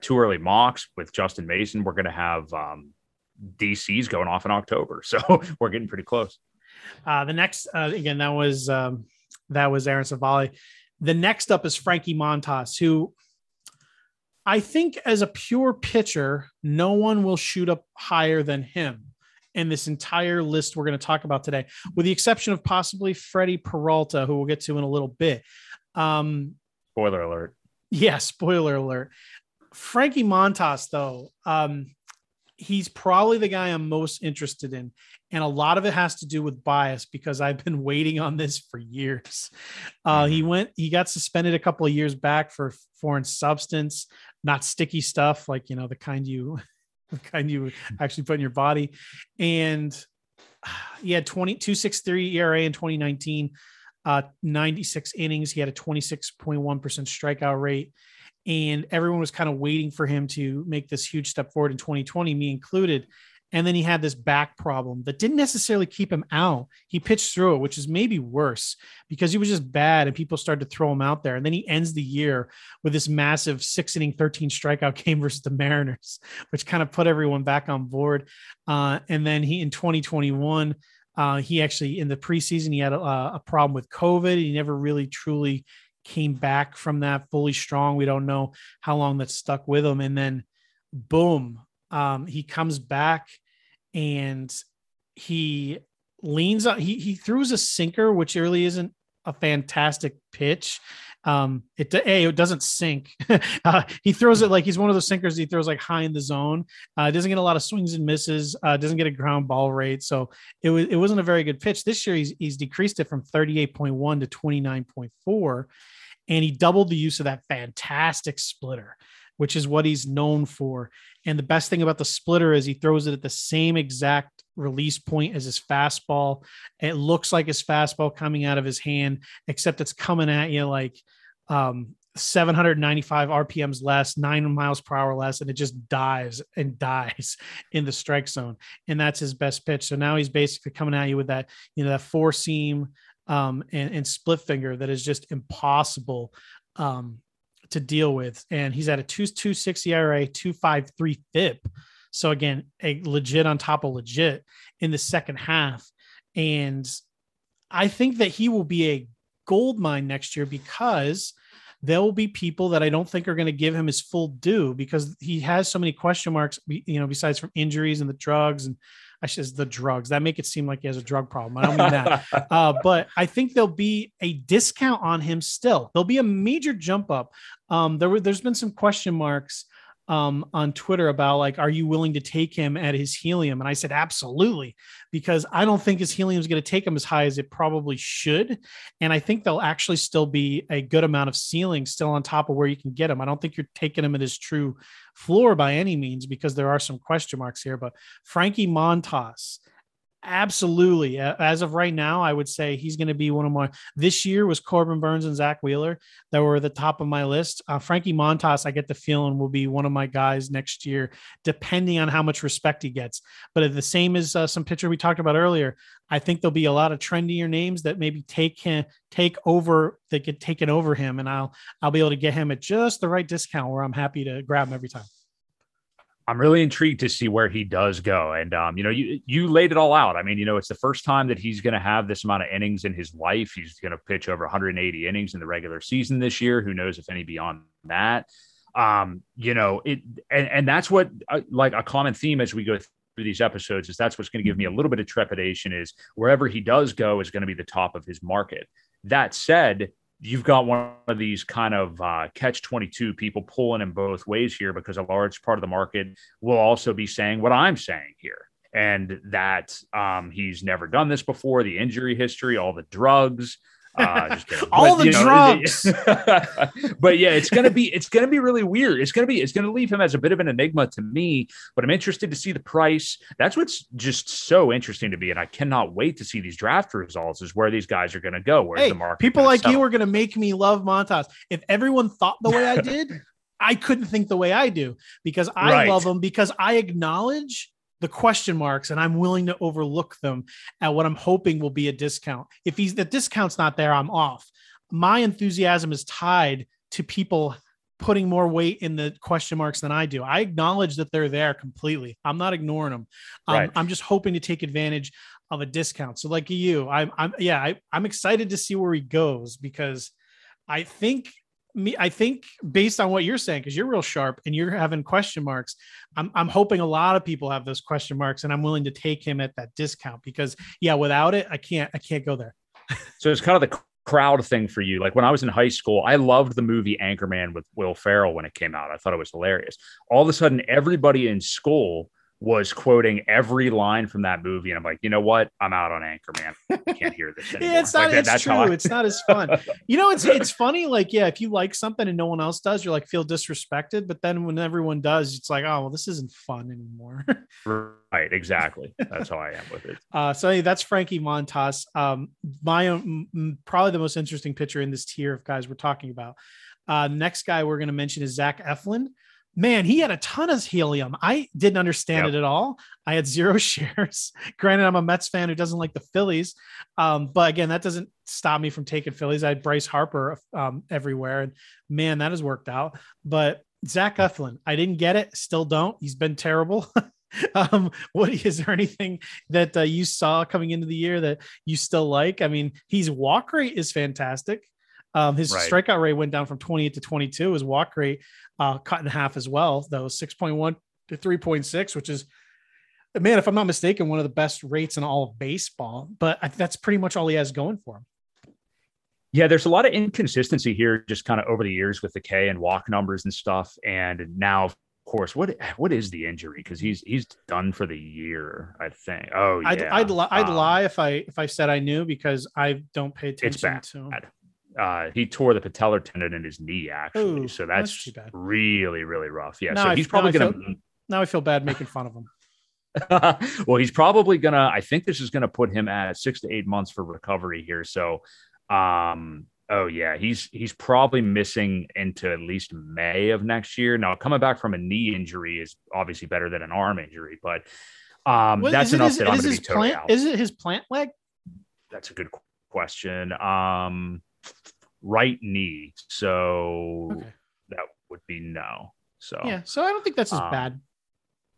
Too Early Mocks with Justin Mason. We're going to have DCs going off in October. So we're getting pretty close. The next, again, that was Aaron Civale. The next up is Frankie Montas, who I think as a pure pitcher, no one will shoot up higher than him in this entire list we're going to talk about today, with the exception of possibly Freddy Peralta, who we'll get to in a little bit. Spoiler alert. Yeah, spoiler alert. Frankie Montas, though, he's probably the guy I'm most interested in. And a lot of it has to do with bias because I've been waiting on this for years. He got suspended a couple of years back for foreign substance, not sticky stuff. Like, you know, the kind you actually put in your body. And he had 2.63 ERA in 2019, 96 innings. He had a 26.1% strikeout rate. And everyone was kind of waiting for him to make this huge step forward in 2020, me included. And then he had this back problem that didn't necessarily keep him out. He pitched through it, which is maybe worse because he was just bad and people started to throw him out there. And then he ends the year with this massive 6-inning, 13 strikeout game versus the Mariners, which kind of put everyone back on board. And then in 2021, he actually, in the preseason, he had a problem with COVID. He never really truly came back from that fully strong. We don't know how long that stuck with him. And then boom, he comes back and he leans on, he throws a sinker, which really isn't a fantastic pitch. It doesn't sink. He throws it like he's one of those sinkers. He throws like high in the zone. Doesn't get a lot of swings and misses. Doesn't get a ground ball rate. So it wasn't a very good pitch. This year, he's decreased it from 38.1 to 29.4. And he doubled the use of that fantastic splitter, which is what he's known for. And the best thing about the splitter is he throws it at the same exact release point as his fastball. It looks like his fastball coming out of his hand, except it's coming at you like 795 RPMs less, 9 miles per hour less, and it just dies and dies in the strike zone. And that's his best pitch. So now he's basically coming at you with that, you know, that four seam and split finger that is just impossible to deal with. And he's at a 2.26 ERA, 2.53 FIP. So again, a legit on top of legit in the second half. And I think that he will be a gold mine next year because there will be people that I don't think are going to give him his full due because he has so many question marks, you know, besides from injuries and the drugs and the drugs that make it seem like he has a drug problem. I don't mean that. But I think there'll be a discount on him still. There'll be a major jump up. There's been some question marks on Twitter about like, are you willing to take him at his helium? And I said, absolutely, because I don't think his helium is going to take him as high as it probably should. And I think there'll actually still be a good amount of ceiling still on top of where you can get him. I don't think you're taking him at his true floor by any means, because there are some question marks here, but Frankie Montas, absolutely. As of right now, I would say he's going to be one of my, this year was Corbin Burns and Zach Wheeler that were at the top of my list. Frankie Montas, I get the feeling will be one of my guys next year, depending on how much respect he gets. But the same as some pitcher we talked about earlier, I think there'll be a lot of trendier names that maybe take over him. And I'll be able to get him at just the right discount where I'm happy to grab him every time. I'm really intrigued to see where he does go. And, you know, you laid it all out. I mean, you know, it's the first time that he's going to have this amount of innings in his life. He's going to pitch over 180 innings in the regular season this year. Who knows if any beyond that, you know, and that's what like a common theme as we go through these episodes is that's what's going to give me a little bit of trepidation is wherever he does go is going to be the top of his market. That said, you've got one of these kind of catch-22 people pulling in both ways here because a large part of the market will also be saying what I'm saying here and that he's never done this before, the injury history, all the drugs. Just kidding. Drugs. But yeah, it's going to be really weird. It's going to leave him as a bit of an enigma to me, but I'm interested to see the price. That's what's just so interesting to me. And I cannot wait to see these draft results is where these guys are going to go. Where's the market? People like you are going to make me love Montas. If everyone thought the way I did, I couldn't think the way I do because I love him because I acknowledge the question marks, and I'm willing to overlook them at what I'm hoping will be a discount. If the discount's not there, I'm off. My enthusiasm is tied to people putting more weight in the question marks than I do. I acknowledge that they're there completely. I'm not ignoring them. Right. I'm just hoping to take advantage of a discount. So like you, I'm excited to see where he goes, because I think based on what you're saying, because you're real sharp and you're having question marks, I'm hoping a lot of people have those question marks, and I'm willing to take him at that discount, because without it, I can't go there. So it's kind of the crowd thing for you. Like when I was in high school, I loved the movie Anchorman with Will Ferrell when it came out. I thought it was hilarious. All of a sudden, everybody in school was quoting every line from that movie, and I'm like, you know what? I'm out on Anchorman. I can't hear this anymore. Yeah, it's not. Like that's true. It's not as fun. You know, it's funny. Like, yeah, if you like something and no one else does, you're like feel disrespected. But then when everyone does, it's like, oh, well, this isn't fun anymore. Right. Exactly. That's how I am with it. So that's Frankie Montas. Probably the most interesting pitcher in this tier of guys we're talking about. Next guy we're going to mention is Zach Eflin. Man, he had a ton of helium. I didn't understand it at all. I had zero shares. Granted, I'm a Mets fan who doesn't like the Phillies. But again, that doesn't stop me from taking Phillies. I had Bryce Harper everywhere. And man, that has worked out. But Zach Eflin, I didn't get it. Still don't. He's been terrible. Is there anything that you saw coming into the year that you still like? I mean, his walk rate is fantastic. His strikeout rate went down from 28 to 22. His walk rate cut in half as well, though, 6.1 to 3.6, which is, man, if I'm not mistaken, one of the best rates in all of baseball. But that's pretty much all he has going for him. Yeah, there's a lot of inconsistency here, just kind of over the years with the K and walk numbers and stuff. And now, of course, what is the injury? Because he's done for the year, I think. Oh, yeah. I'd lie if I said I knew, because I don't pay attention to him. He tore the patellar tendon in his knee, actually. Ooh, so that's really, really rough. Yeah. Now so he's probably going to. Now I feel bad making fun of him. Well, he's probably going to. I think this is going to put him at 6 to 8 months for recovery here. So, he's probably missing into at least May of next year. Now, coming back from a knee injury is obviously better than an arm injury, but that's enough that I'm going to be totally out. Is it his plant leg? That's a good question. Right knee. So that would be no. So yeah. So I don't think that's as bad.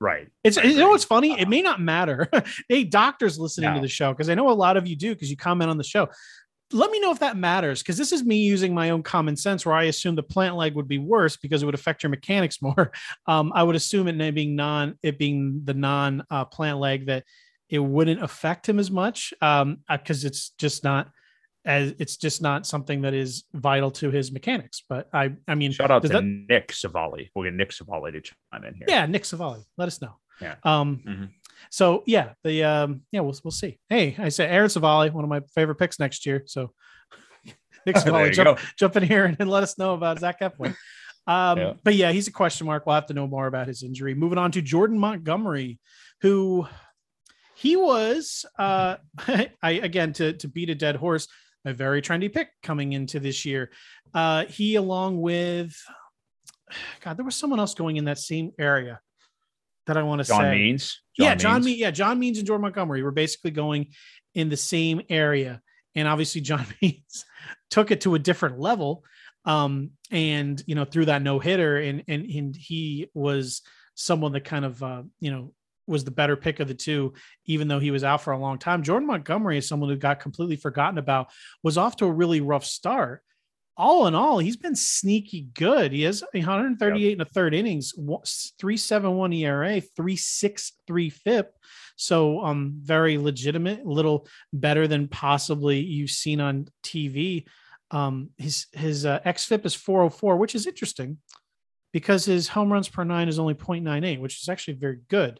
Right. You know what's funny? It may not matter. Hey, doctors listening to the show, because I know a lot of you do, because you comment on the show. Let me know if that matters, because this is me using my own common sense, where I assume the plant leg would be worse because it would affect your mechanics more. I would assume it being the non plant leg, that it wouldn't affect him as much, because it's just not something that is vital to his mechanics. But I mean, shout out to Nick Savali. We'll get Nick Savali to chime in here. Yeah, Nick Savali, let us know. Yeah. So yeah, we'll see. Hey, I say Aaron Civale, one of my favorite picks next year. So Nick Savali, jump in here and let us know about Zach Eflin. But yeah, he's a question mark. We'll have to know more about his injury. Moving on to Jordan Montgomery, who he was to beat a dead horse, a very trendy pick coming into this year. He, along with, there was someone else going in that same area that I want to say. John Means and Jordan Montgomery were basically going in the same area. And obviously John Means took it to a different level. And, you know, threw that no hitter, and he was someone that kind of, was the better pick of the two, even though he was out for a long time. Jordan Montgomery is someone who got completely forgotten about, was off to a really rough start. All in all, he's been sneaky good. He has 138 and a third innings, 3.71 ERA, 3.63 FIP. So very legitimate, a little better than possibly you've seen on TV. His xFIP is 404, which is interesting, because his home runs per nine is only 0.98, which is actually very good.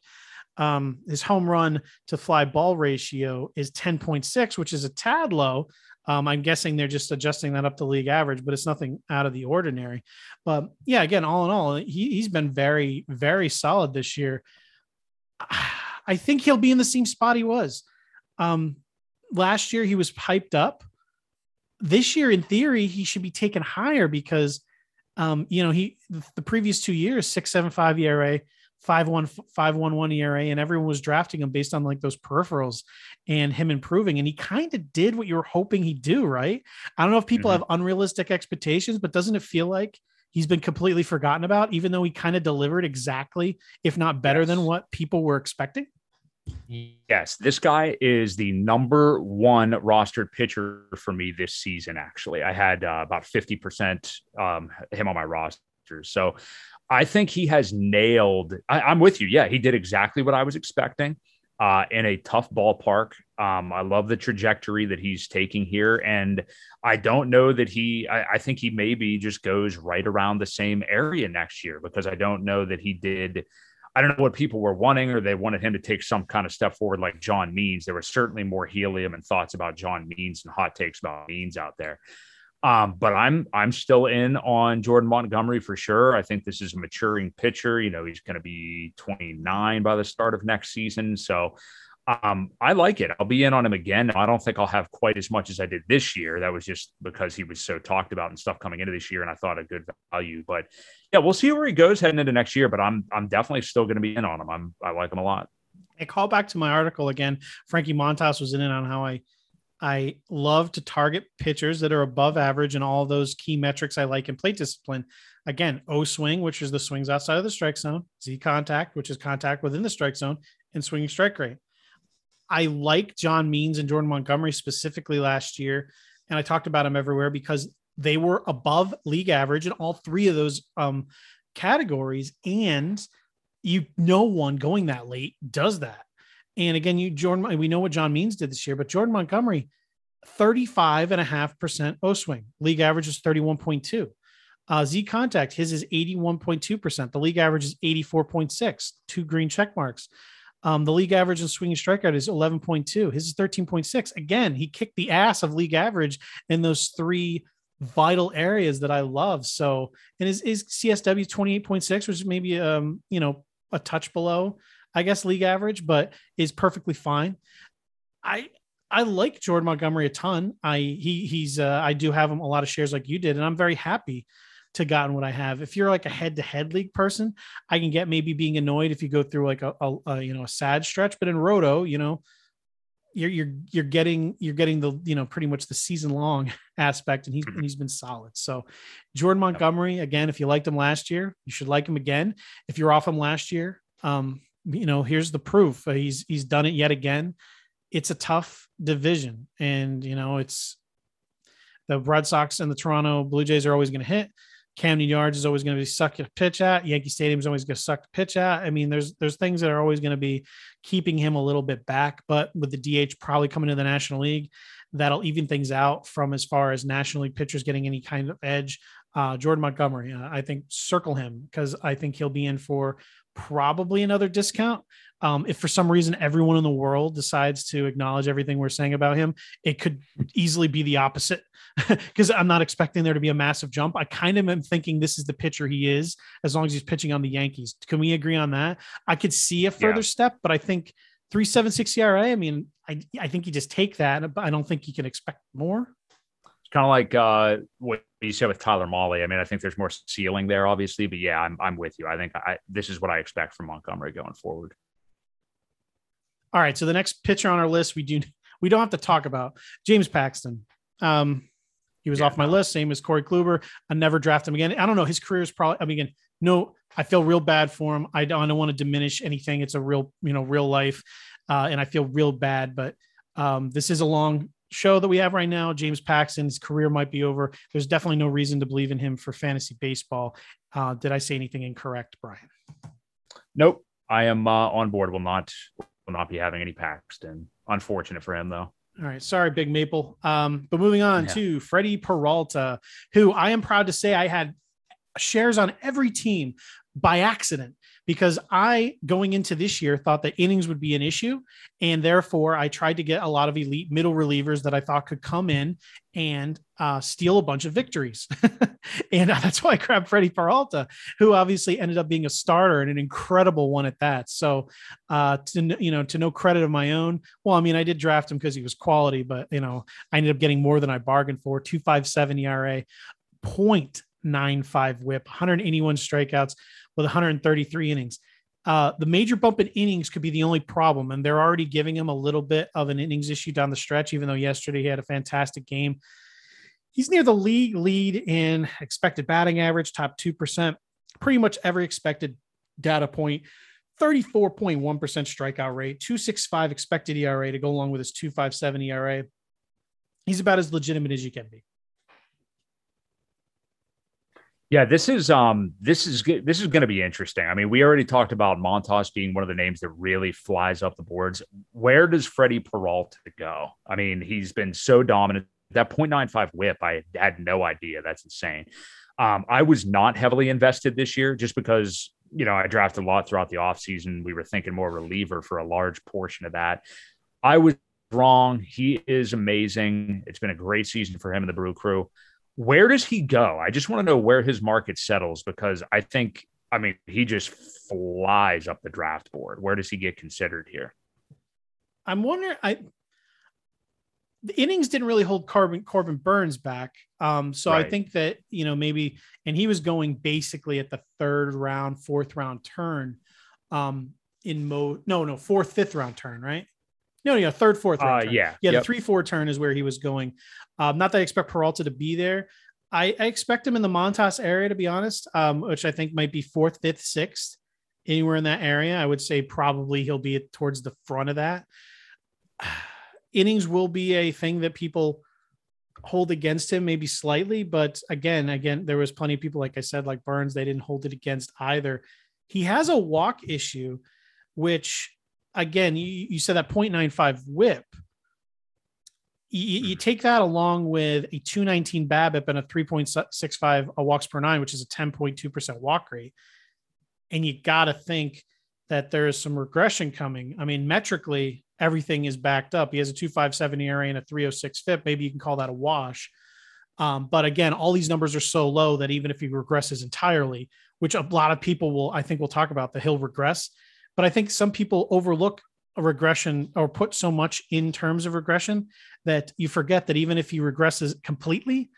His home run to fly ball ratio is 10.6, which is a tad low. I'm guessing they're just adjusting that up to league average, but it's nothing out of the ordinary. But yeah, again, all in all, he's been very, very solid this year. I think he'll be in the same spot he was. Last year, he was hyped up. This year, in theory, he should be taken higher, because the previous 2 years, 6.75 ERA, 5.11 ERA, and everyone was drafting him based on like those peripherals and him improving. And he kind of did what you were hoping he'd do, right? I don't know if people have unrealistic expectations, but doesn't it feel like He's been completely forgotten about, even though he kind of delivered exactly, if not better than what people were expecting. Yes, this guy is the number one rostered pitcher for me this season. Actually, I had about 50% him on my roster. So I think he has nailed, I'm with you. Yeah, he did exactly what I was expecting in a tough ballpark. I love the trajectory that he's taking here. And I don't know that I think he maybe just goes right around the same area next year, because I don't know that he did. I don't know what people were wanting, or they wanted him to take some kind of step forward like John Means. There was certainly more helium and thoughts about John Means and hot takes about Means out there. But I'm still in on Jordan Montgomery for sure. I think this is a maturing pitcher. You know, he's going to be 29 by the start of next season. So I like it. I'll be in on him again. I don't think I'll have quite as much as I did this year. That was just because he was so talked about and stuff coming into this year, and I thought a good value. But yeah, we'll see where he goes heading into next year. But I'm definitely still going to be in on him. I like him a lot. I call back to my article again. Frankie Montas was in it on how I love to target pitchers that are above average and all those key metrics I like in plate discipline. Again, O swing, which is the swings outside of the strike zone, Z contact, which is contact within the strike zone, and swinging strike rate. I like John Means and Jordan Montgomery specifically last year, and I talked about them everywhere because they were above league average in all three of those categories, and no one going that late does that. And again, we know what John Means did this year, but Jordan Montgomery, 35.5% O swing. League average is 31.2. Z contact, his is 81.2%. The league average is 84.6. 2 green check marks. The league average in swinging strikeout is 11.2. His is 13.6. Again, he kicked the ass of league average in those three vital areas that I love. So, and his CSW is 28.6, which is maybe a touch below, I guess, league average, but is perfectly fine. I like Jordan Montgomery a ton. I do have him a lot of shares like you did, and I'm very happy to gotten what I have. If you're like a head-to-head league person, I can get maybe being annoyed if you go through like a sad stretch, but in Roto, you're getting the, pretty much the season long aspect, and he's been solid. So Jordan Montgomery, again, if you liked him last year, you should like him again. If you're off him last year, here's the proof. He's done it yet again. It's a tough division, and it's the Red Sox and the Toronto Blue Jays are always going to hit. Camden Yards is always going to be sucked to pitch at. Yankee Stadium is always going to suck to pitch at. I mean, there's things that are always going to be keeping him a little bit back, but with the DH probably coming to the National League, that'll even things out from as far as National League pitchers getting any kind of edge. Jordan Montgomery, I think circle him, because I think he'll be in for probably another discount. If for some reason everyone in the world decides to acknowledge everything we're saying about him, it could easily be the opposite, because I'm not expecting there to be a massive jump. I kind of am thinking this is the pitcher he is, as long as he's pitching on the Yankees. Can we agree on that? I could see a further step, but I think 3.76 ERA. I mean, I think you just take that, but I don't think you can expect more. It's kind of like what you said with Tyler Mahle. I mean, I think there's more ceiling there, obviously, but yeah, I'm with you. I think this is what I expect from Montgomery going forward. All right, so the next pitcher on our list, we don't have to talk about James Paxton. He was off my list, same as Corey Kluber. I never draft him again. I don't know. His career is probably. I mean, again, no, I feel real bad for him. I don't want to diminish anything. It's a real, real life, and I feel real bad. But this is a long show that we have right now. James Paxton's career might be over. There's definitely no reason to believe in him for fantasy baseball. Did I say anything incorrect, Brian? Nope, I am on board. Will not be having any Paxton. Unfortunate for him, though. All right. Sorry, Big Maple. But moving on to Freddy Peralta, who I am proud to say I had shares on every team by accident, because I, going into this year, thought that innings would be an issue. And therefore, I tried to get a lot of elite middle relievers that I thought could come in and steal a bunch of victories. And that's why I grabbed Freddy Peralta, who obviously ended up being a starter and an incredible one at that. So to no credit of my own. Well, I mean, I did draft him because he was quality, but I ended up getting more than I bargained for. 2.57 ERA, 0.95 whip, 181 strikeouts with 133 innings. The major bump in innings could be the only problem, and they're already giving him a little bit of an innings issue down the stretch, even though yesterday he had a fantastic game. He's near the league lead in expected batting average, top 2%, pretty much every expected data point, 34.1% strikeout rate, 2.65 expected ERA to go along with his 2.57 ERA. He's about as legitimate as you can be. Yeah, this is going to be interesting. I mean, we already talked about Montas being one of the names that really flies up the boards. Where does Freddy Peralta go? I mean, he's been so dominant. That 0.95 whip, I had no idea. That's insane. I was not heavily invested this year just because, you know, I drafted a lot throughout the offseason. We were thinking more reliever for a large portion of that. I was wrong. He is amazing. It's been a great season for him and the Brew Crew. Where does he go? I just want to know where his market settles, because I think, I mean, he just flies up the draft board. Where does he get considered here? I'm wondering, the innings didn't really hold Corbin Burns back. So right. I think that, you know, maybe, and he was going basically at the fourth round turn fifth round turn, right? No, third, fourth round turn. The 3-4 turn is where he was going. Not that I expect Peralta to be there. I expect him in the Montas area, to be honest, which I think might be 4th, 5th, 6th, anywhere in that area. I would say probably he'll be towards the front of that. Innings will be a thing that people hold against him, maybe slightly, but again, there was plenty of people, like I said, like Burns, they didn't hold it against either. He has a walk issue, which again, you said that 0.95 whip. You take that along with a 219 BABIP and a 3.65 walks per nine, which is a 10.2% walk rate. And you got to think that there is some regression coming. I mean, metrically, everything is backed up. He has a 2.57 ERA and a 3.06 FIP. Maybe you can call that a wash. But again, all these numbers are so low that even if he regresses entirely, which a lot of people will talk about, that he'll regress. But I think some people overlook a regression or put so much in terms of regression that you forget that even if he regresses completely,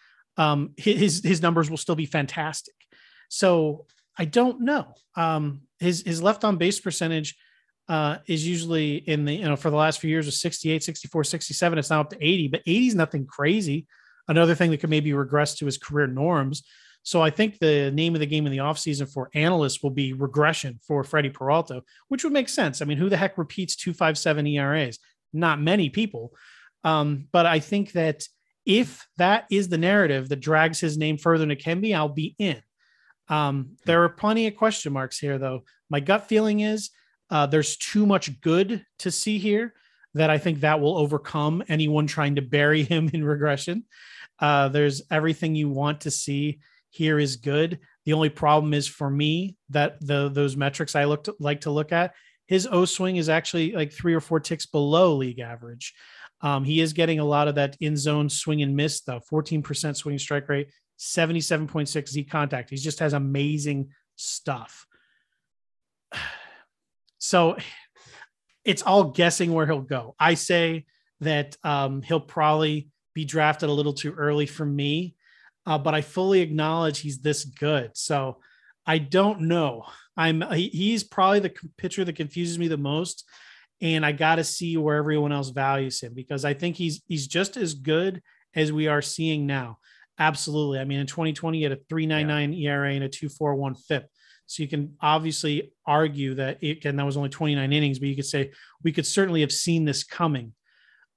his numbers will still be fantastic. So I don't know. His left on base percentage is usually in the, you know, for the last few years was 68, 64, 67. It's now up to 80, but 80 is nothing crazy. Another thing that could maybe regress to his career norms. So I think the name of the game in the offseason for analysts will be regression for Freddy Peralta, which would make sense. I mean, who the heck repeats 2.57 ERAs? Not many people. But I think that if that is the narrative that drags his name further than it can be, I'll be in. There are plenty of question marks here, though. My gut feeling is there's too much good to see here that I think that will overcome anyone trying to bury him in regression. There's everything you want to see here is good. The only problem is for me that those metrics I like to look at, his O swing is actually like 3 or 4 ticks below league average. He is getting a lot of that in zone swing and miss though. 14% swing strike rate, 77.6 Z contact. He just has amazing stuff. So it's all guessing where he'll go. I say that he'll probably be drafted a little too early for me. But I fully acknowledge he's this good. So I don't know. He's probably the pitcher that confuses me the most. And I got to see where everyone else values him, because I think he's just as good as we are seeing now. Absolutely. I mean, in 2020, he had a 3.99 ERA and a 2.41 FIP. So you can obviously argue that, that was only 29 innings, but you could say we could certainly have seen this coming.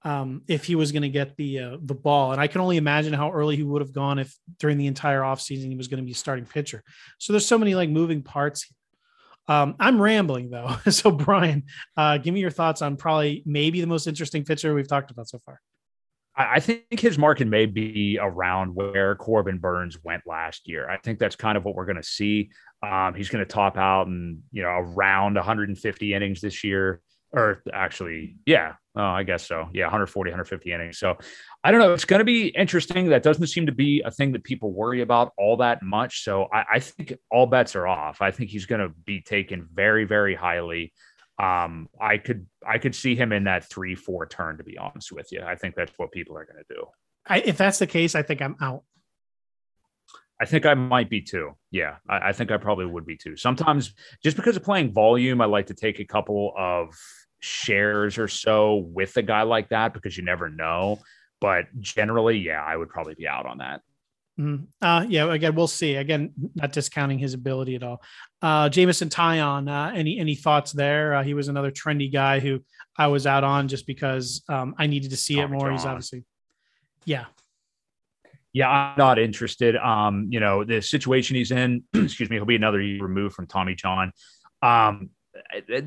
If he was going to get the ball. And I can only imagine how early he would have gone if during the entire offseason he was going to be a starting pitcher. So there's so many like moving parts. I'm rambling though. So Brian, give me your thoughts on probably maybe the most interesting pitcher we've talked about so far. I think his market may be around where Corbin Burns went last year. I think that's kind of what we're going to see. He's going to top out and, you know, around 150 innings this year. Or actually, yeah, I guess so. Yeah, 140, 150 innings. So I don't know. It's going to be interesting. That doesn't seem to be a thing that people worry about all that much. So I think all bets are off. I think he's going to be taken very, very highly. I could see him in that 3-4 turn, to be honest with you. I think that's what people are going to do. If that's the case, I think I'm out. I think I might be too. Yeah, I think I probably would be too. Sometimes just because of playing volume, I like to take a couple of shares or so with a guy like that because you never know. But generally, yeah, I would probably be out on that. Mm-hmm. Yeah, again, we'll see. Again, not discounting his ability at all. Jamison Taillon, any thoughts there? He was another trendy guy who I was out on just because I needed to see it more. He's obviously, yeah, I'm not interested. You know, the situation he's in, excuse me, he'll be another year removed from Tommy John.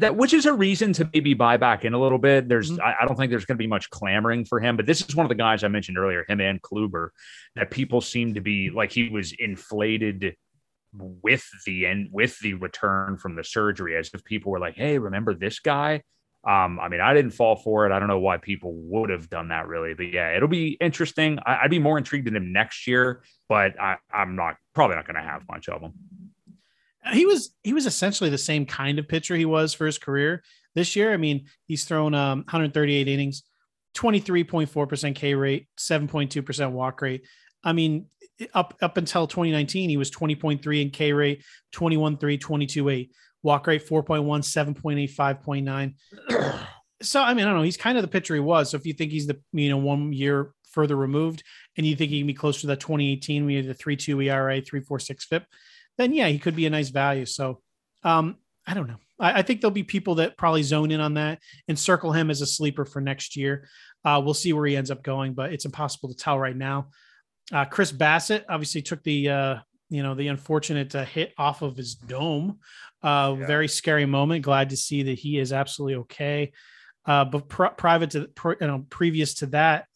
That which is a reason to maybe buy back in a little bit. There's, I don't think there's going to be much clamoring for him, but this is one of the guys I mentioned earlier, him and Kluber, that people seem to be like he was inflated with the return from the surgery, as if people were like, hey, remember this guy? I mean, I didn't fall for it. I don't know why people would have done that really, but yeah, it'll be interesting. I'd be more intrigued in him next year, but I'm probably not going to have much of him. He was essentially the same kind of pitcher he was for his career this year. I mean, he's thrown 138 innings, 23.4% K rate, 7.2% walk rate. I mean, up until 2019, he was 20.3 in K rate, 21.3, 22.8, walk rate 4.1, 7.8, 5.9. So, I mean, I don't know. He's kind of the pitcher he was. So if you think he's the, you know, 1 year further removed and you think he can be closer to that 2018, we had the 3.2 ERA, 3.46 FIP, then yeah, he could be a nice value. So I don't know. I think there'll be people that probably zone in on that and circle him as a sleeper for next year. We'll see where he ends up going, but it's impossible to tell right now. Chris Bassitt obviously took the, you know, the unfortunate hit off of his dome. Very scary moment. Glad to see that he is absolutely okay. But previous to that,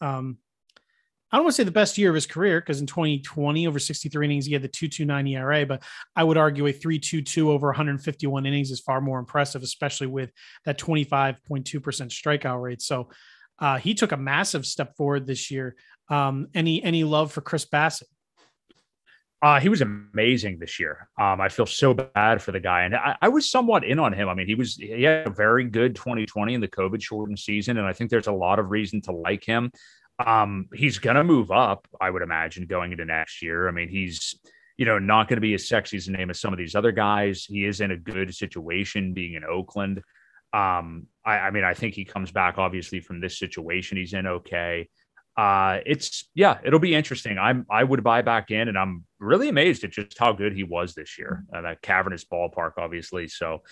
I don't want to say the best year of his career, because in 2020, over 63 innings, he had the 2.29 ERA, but I would argue a 3.22 over 151 innings is far more impressive, especially with that 25.2% strikeout rate. So he took a massive step forward this year. Any love for Chris Bassitt? He was amazing this year. I feel so bad for the guy. And I was somewhat in on him. I mean, he had a very good 2020 in the COVID shortened season. And I think there's a lot of reason to like him. He's going to move up, I would imagine, going into next year. I mean, he's, you know, not going to be as sexy as the name of some of these other guys. He is in a good situation being in Oakland. I mean, I think he comes back, obviously, from this situation he's in okay. It'll be interesting. I would buy back in, and I'm really amazed at just how good he was this year. That cavernous ballpark, obviously. So,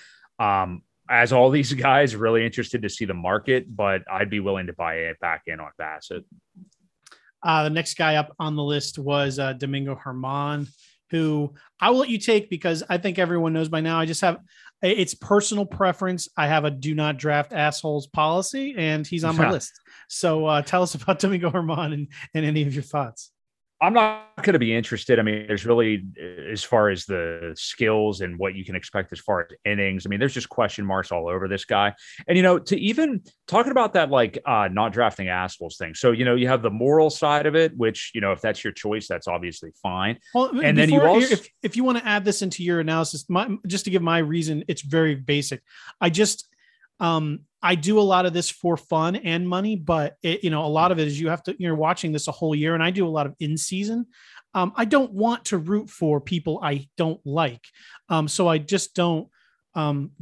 as all these guys, really interested to see the market, but I'd be willing to buy it back in on Bassitt. The next guy up on the list was Domingo Germán, who I will let you take because I think everyone knows by now. I just have it's personal preference. I have a do not draft assholes policy, and he's on my list. So tell us about Domingo Germán and any of your thoughts. I'm not going to be interested. I mean, there's really, as far as the skills and what you can expect as far as innings, I mean, there's just question marks all over this guy. And, you know, to even talking about that, like not drafting assholes thing. So, you know, you have the moral side of it, which, you know, if that's your choice, that's obviously fine. Well, and then you also, if you want to add this into your analysis, just to give my reason, it's very basic. I do a lot of this for fun and money, but it, you know, a lot of it is you're watching this a whole year, and I do a lot of in season. I don't want to root for people I don't like. So I just don't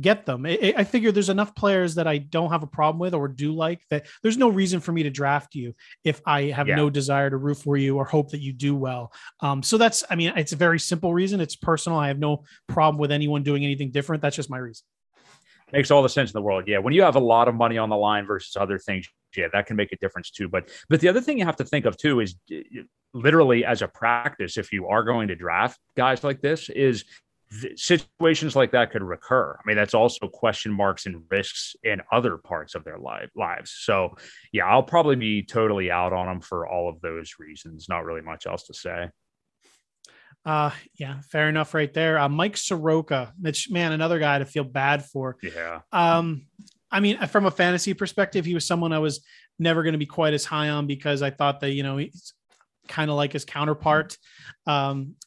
get them. I figure there's enough players that I don't have a problem with or do like that. There's no reason for me to draft you if I have no desire to root for you or hope that you do well. So that's, I mean, it's a very simple reason. It's personal. I have no problem with anyone doing anything different. That's just my reason. Makes all the sense in the world. Yeah. When you have a lot of money on the line versus other things, yeah, that can make a difference too. But the other thing you have to think of too is literally as a practice, if you are going to draft guys like this, is situations like that could recur. I mean, that's also question marks and risks in other parts of their lives. So yeah, I'll probably be totally out on them for all of those reasons. Not really much else to say. Yeah, fair enough right there. Mike Soroka, Mitch, man, another guy to feel bad for. Yeah. I mean, from a fantasy perspective, he was someone I was never going to be quite as high on because I thought that, you know, he's kind of like his counterpart,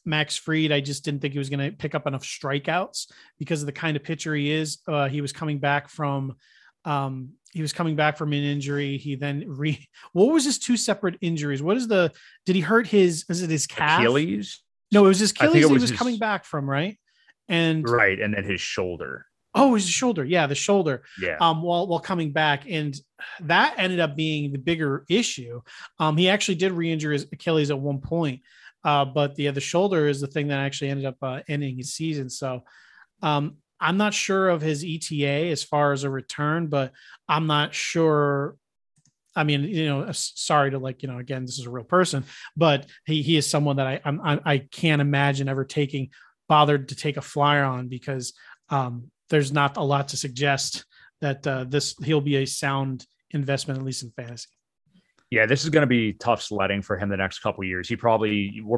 Max Fried. I just didn't think he was going to pick up enough strikeouts because of the kind of pitcher he is. He was coming back from an injury. He then what was his two separate injuries? Did he hurt his calf? Achilles? No, it was his Achilles he was coming back from, right? And then his shoulder. Oh, his shoulder. Yeah, the shoulder. Yeah. While coming back. And that ended up being the bigger issue. He actually did re-injure his Achilles at one point. But the shoulder is the thing that actually ended up ending his season. So I'm not sure of his ETA as far as a return, but I'm not sure. I mean, sorry to again, this is a real person, but he is someone that I can't imagine ever bothered to take a flyer on, because there's not a lot to suggest that he'll be a sound investment, at least in fantasy. Yeah, this is going to be tough sledding for him the next couple of years. We're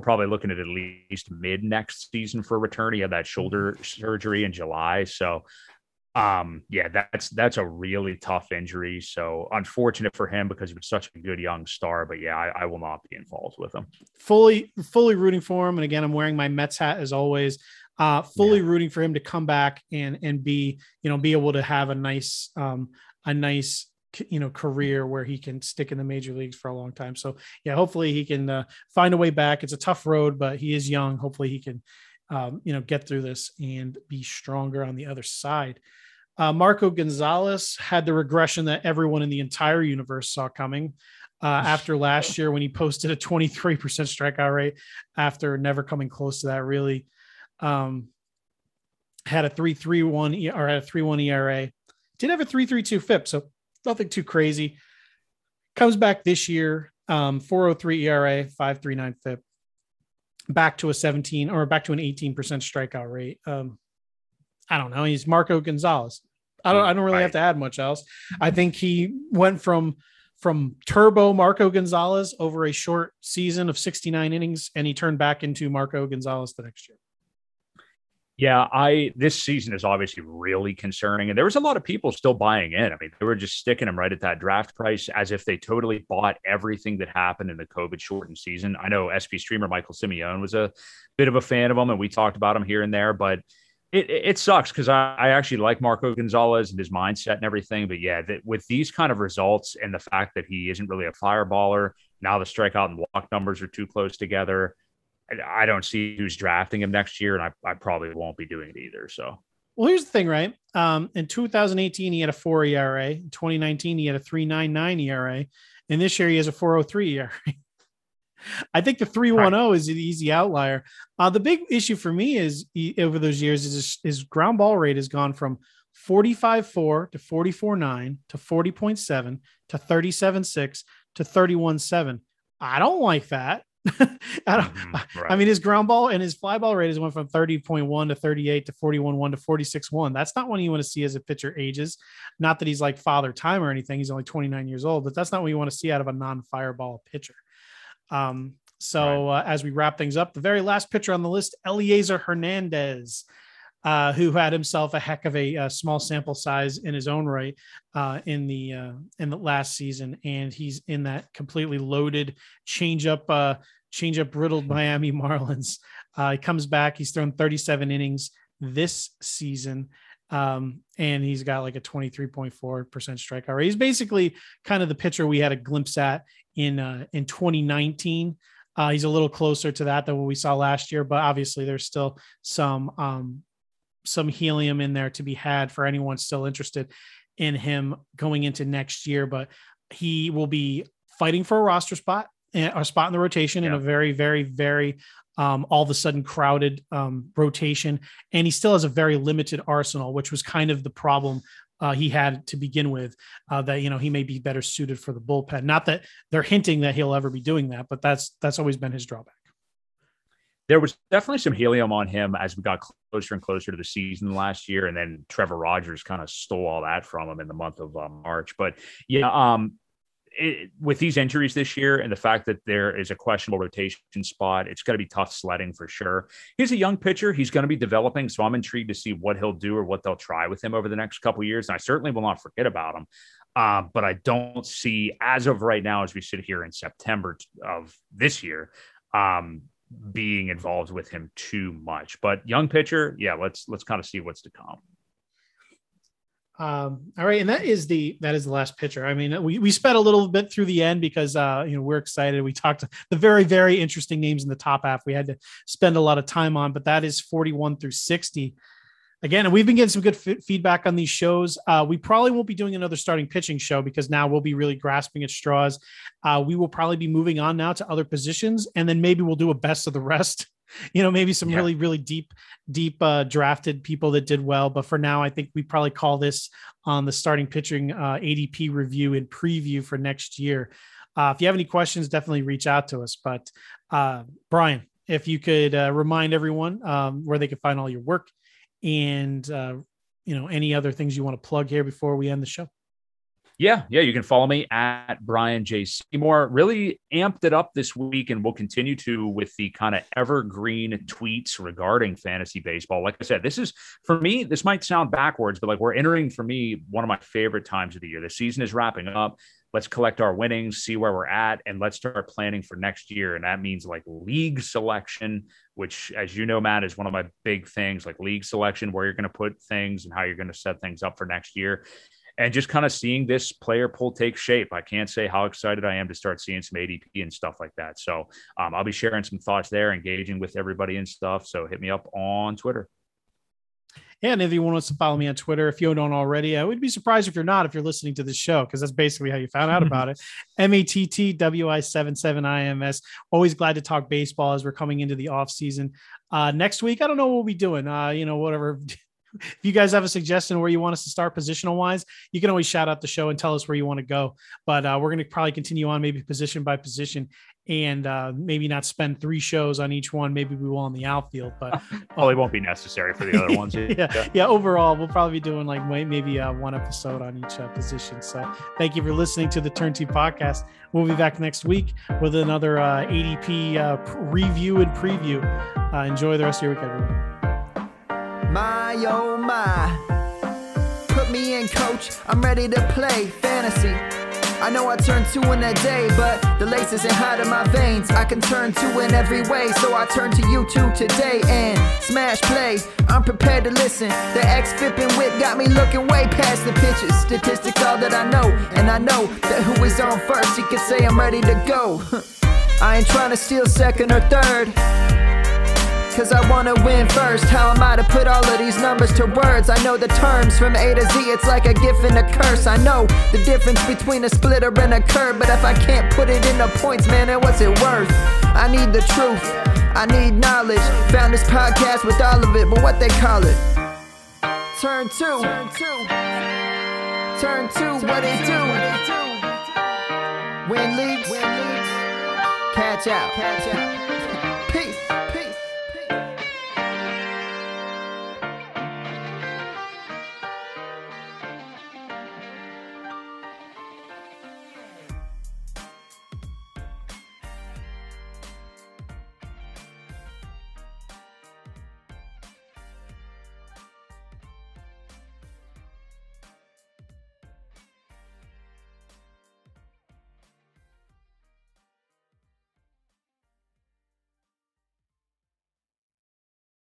probably looking at least mid next season for a return. He had that shoulder surgery in July, so that's a really tough injury. So unfortunate for him, because he was such a good young star. But yeah, I will not be involved with him. Fully rooting for him, and again, I'm wearing my Mets hat as always. Rooting for him to come back and be able to have a nice. Career where he can stick in the major leagues for a long time. So yeah, hopefully he can find a way back. It's a tough road, but he is young. Hopefully he can, get through this and be stronger on the other side. Marco Gonzalez had the regression that everyone in the entire universe saw coming after last year, when he posted a 23% strikeout rate after never coming close to that, really. Had a 3.31 ERA, did have a 3.32 FIP. So nothing too crazy. Comes back this year, 4.03 ERA, 5.39 FIP, back to an 18% strikeout rate. I don't know. He's Marco Gonzalez. I don't really have to add much else. I think he went from turbo Marco Gonzalez over a short season of 69 innings, and he turned back into Marco Gonzalez the next year. Yeah, this season is obviously really concerning, and there was a lot of people still buying in. I mean, they were just sticking him right at that draft price, as if they totally bought everything that happened in the COVID-shortened season. I know SP streamer Michael Simeone was a bit of a fan of him, and we talked about him here and there, but it sucks, because I actually like Marco Gonzalez and his mindset and everything. But yeah, with these kind of results and the fact that he isn't really a fireballer, now the strikeout and walk numbers are too close together, I don't see who's drafting him next year, and I probably won't be doing it either. So, well, here's the thing, right? In 2018, he had a 4 ERA. In 2019, he had a 3.99 ERA. And this year, he has a 4.03 ERA. I think the 3.10 is an easy outlier. The big issue for me is over those years is his ground ball rate has gone from 45.4 to 44.9 to 40.7 to 37.6 to 31.7. I don't like that. I mean, his ground ball and his fly ball rate has went from 30.1 to 38 to 41.1 to 46.1. That's not what you want to see as a pitcher ages. Not that he's like father time or anything. He's only 29 years old, but that's not what you want to see out of a non-fireball pitcher. As we wrap things up, the very last pitcher on the list, Eliezer Hernandez, who had himself a heck of a small sample size in his own right in the last season, and he's in that completely loaded change-up riddled Miami Marlins. He comes back. He's thrown 37 innings this season, and he's got like a 23.4% strikeout rate. He's basically kind of the pitcher we had a glimpse at in 2019. He's a little closer to that than what we saw last year, but obviously there's still some helium in there to be had for anyone still interested in him going into next year, but he will be fighting for a roster spot, a spot in the rotation, in a very, very, very all of a sudden crowded rotation. And he still has a very limited arsenal, which was kind of the problem he had to begin with, that he may be better suited for the bullpen. Not that they're hinting that he'll ever be doing that, but that's always been his drawback. There was definitely some helium on him as we got closer and closer to the season last year. And then Trevor Rogers kind of stole all that from him in the month of March. But yeah, with these injuries this year and the fact that there is a questionable rotation spot, it's going to be tough sledding for sure. He's a young pitcher. He's going to be developing. So I'm intrigued to see what he'll do or what they'll try with him over the next couple of years. And I certainly will not forget about him. But I don't see, as of right now, as we sit here in September of this year, being involved with him too much. But young pitcher, yeah, let's kind of see what's to come. All right, and that is the last pitcher. I mean, we sped a little bit through the end because we're excited. We talked the very, very interesting names in the top half we had to spend a lot of time on, but that is 41 through 60. Again, and we've been getting some good feedback on these shows. We probably won't be doing another starting pitching show because now we'll be really grasping at straws. We will probably be moving on now to other positions, and then maybe we'll do a best of the rest. You know, maybe some really, really deep drafted people that did well. But for now, I think we probably call this on the starting pitching ADP review and preview for next year. If you have any questions, definitely reach out to us. But Brian, if you could remind everyone where they can find all your work and, you know, any other things you want to plug here before we end the show. Yeah. You can follow me at Brian J. Seymour. Really amped it up this week, and we'll continue to with the kind of evergreen tweets regarding fantasy baseball. Like I said, this is, for me, this might sound backwards, but like we're entering, for me, one of my favorite times of the year. The season is wrapping up. Let's collect our winnings, see where we're at, and let's start planning for next year. And that means like league selection, which, as you know, Matt, is one of my big things, like league selection, where you're going to put things and how you're going to set things up for next year. And just kind of seeing this player pool take shape. I can't say how excited I am to start seeing some ADP and stuff like that. So I'll be sharing some thoughts there, engaging with everybody and stuff. So hit me up on Twitter. And if you want to follow me on Twitter, if you don't already, I would be surprised if you're not, if you're listening to this show, because that's basically how you found out about it. MATTWI77IMS. Always glad to talk baseball as we're coming into the off season. Next week, I don't know what we'll be doing. You know, whatever. If you guys have a suggestion where you want us to start positional wise, you can always shout out the show and tell us where you want to go. But we're going to probably continue on maybe position by position, and maybe not spend three shows on each one. Maybe we will on the outfield, but probably won't be necessary for the other ones. Yeah. Overall, we'll probably be doing like maybe one episode on each position. So thank you for listening to the Turn Two Podcast. We'll be back next week with another ADP review and preview. Enjoy the rest of your week, everyone. My, oh my, put me in, coach, I'm ready to play fantasy. I know I turned two in a day, but the lace isn't hot in my veins. I can turn two in every way, so I turn to you two today and smash play. I'm prepared to listen. The ex-fipping whip got me looking way past the pitches. Statistics all that I know, and I know that who is on first, he can say I'm ready to go. I ain't trying to steal second or third, cause I wanna win first. How am I to put all of these numbers to words? I know the terms from A to Z, it's like a gift and a curse. I know the difference between a splitter and a curve, but if I can't put it into points, man, then what's it worth? I need the truth, I need knowledge. Found this podcast with all of it, but what they call it? Turn two. Turn two. Turn two, what it do? Win leagues. Catch out. Catch out.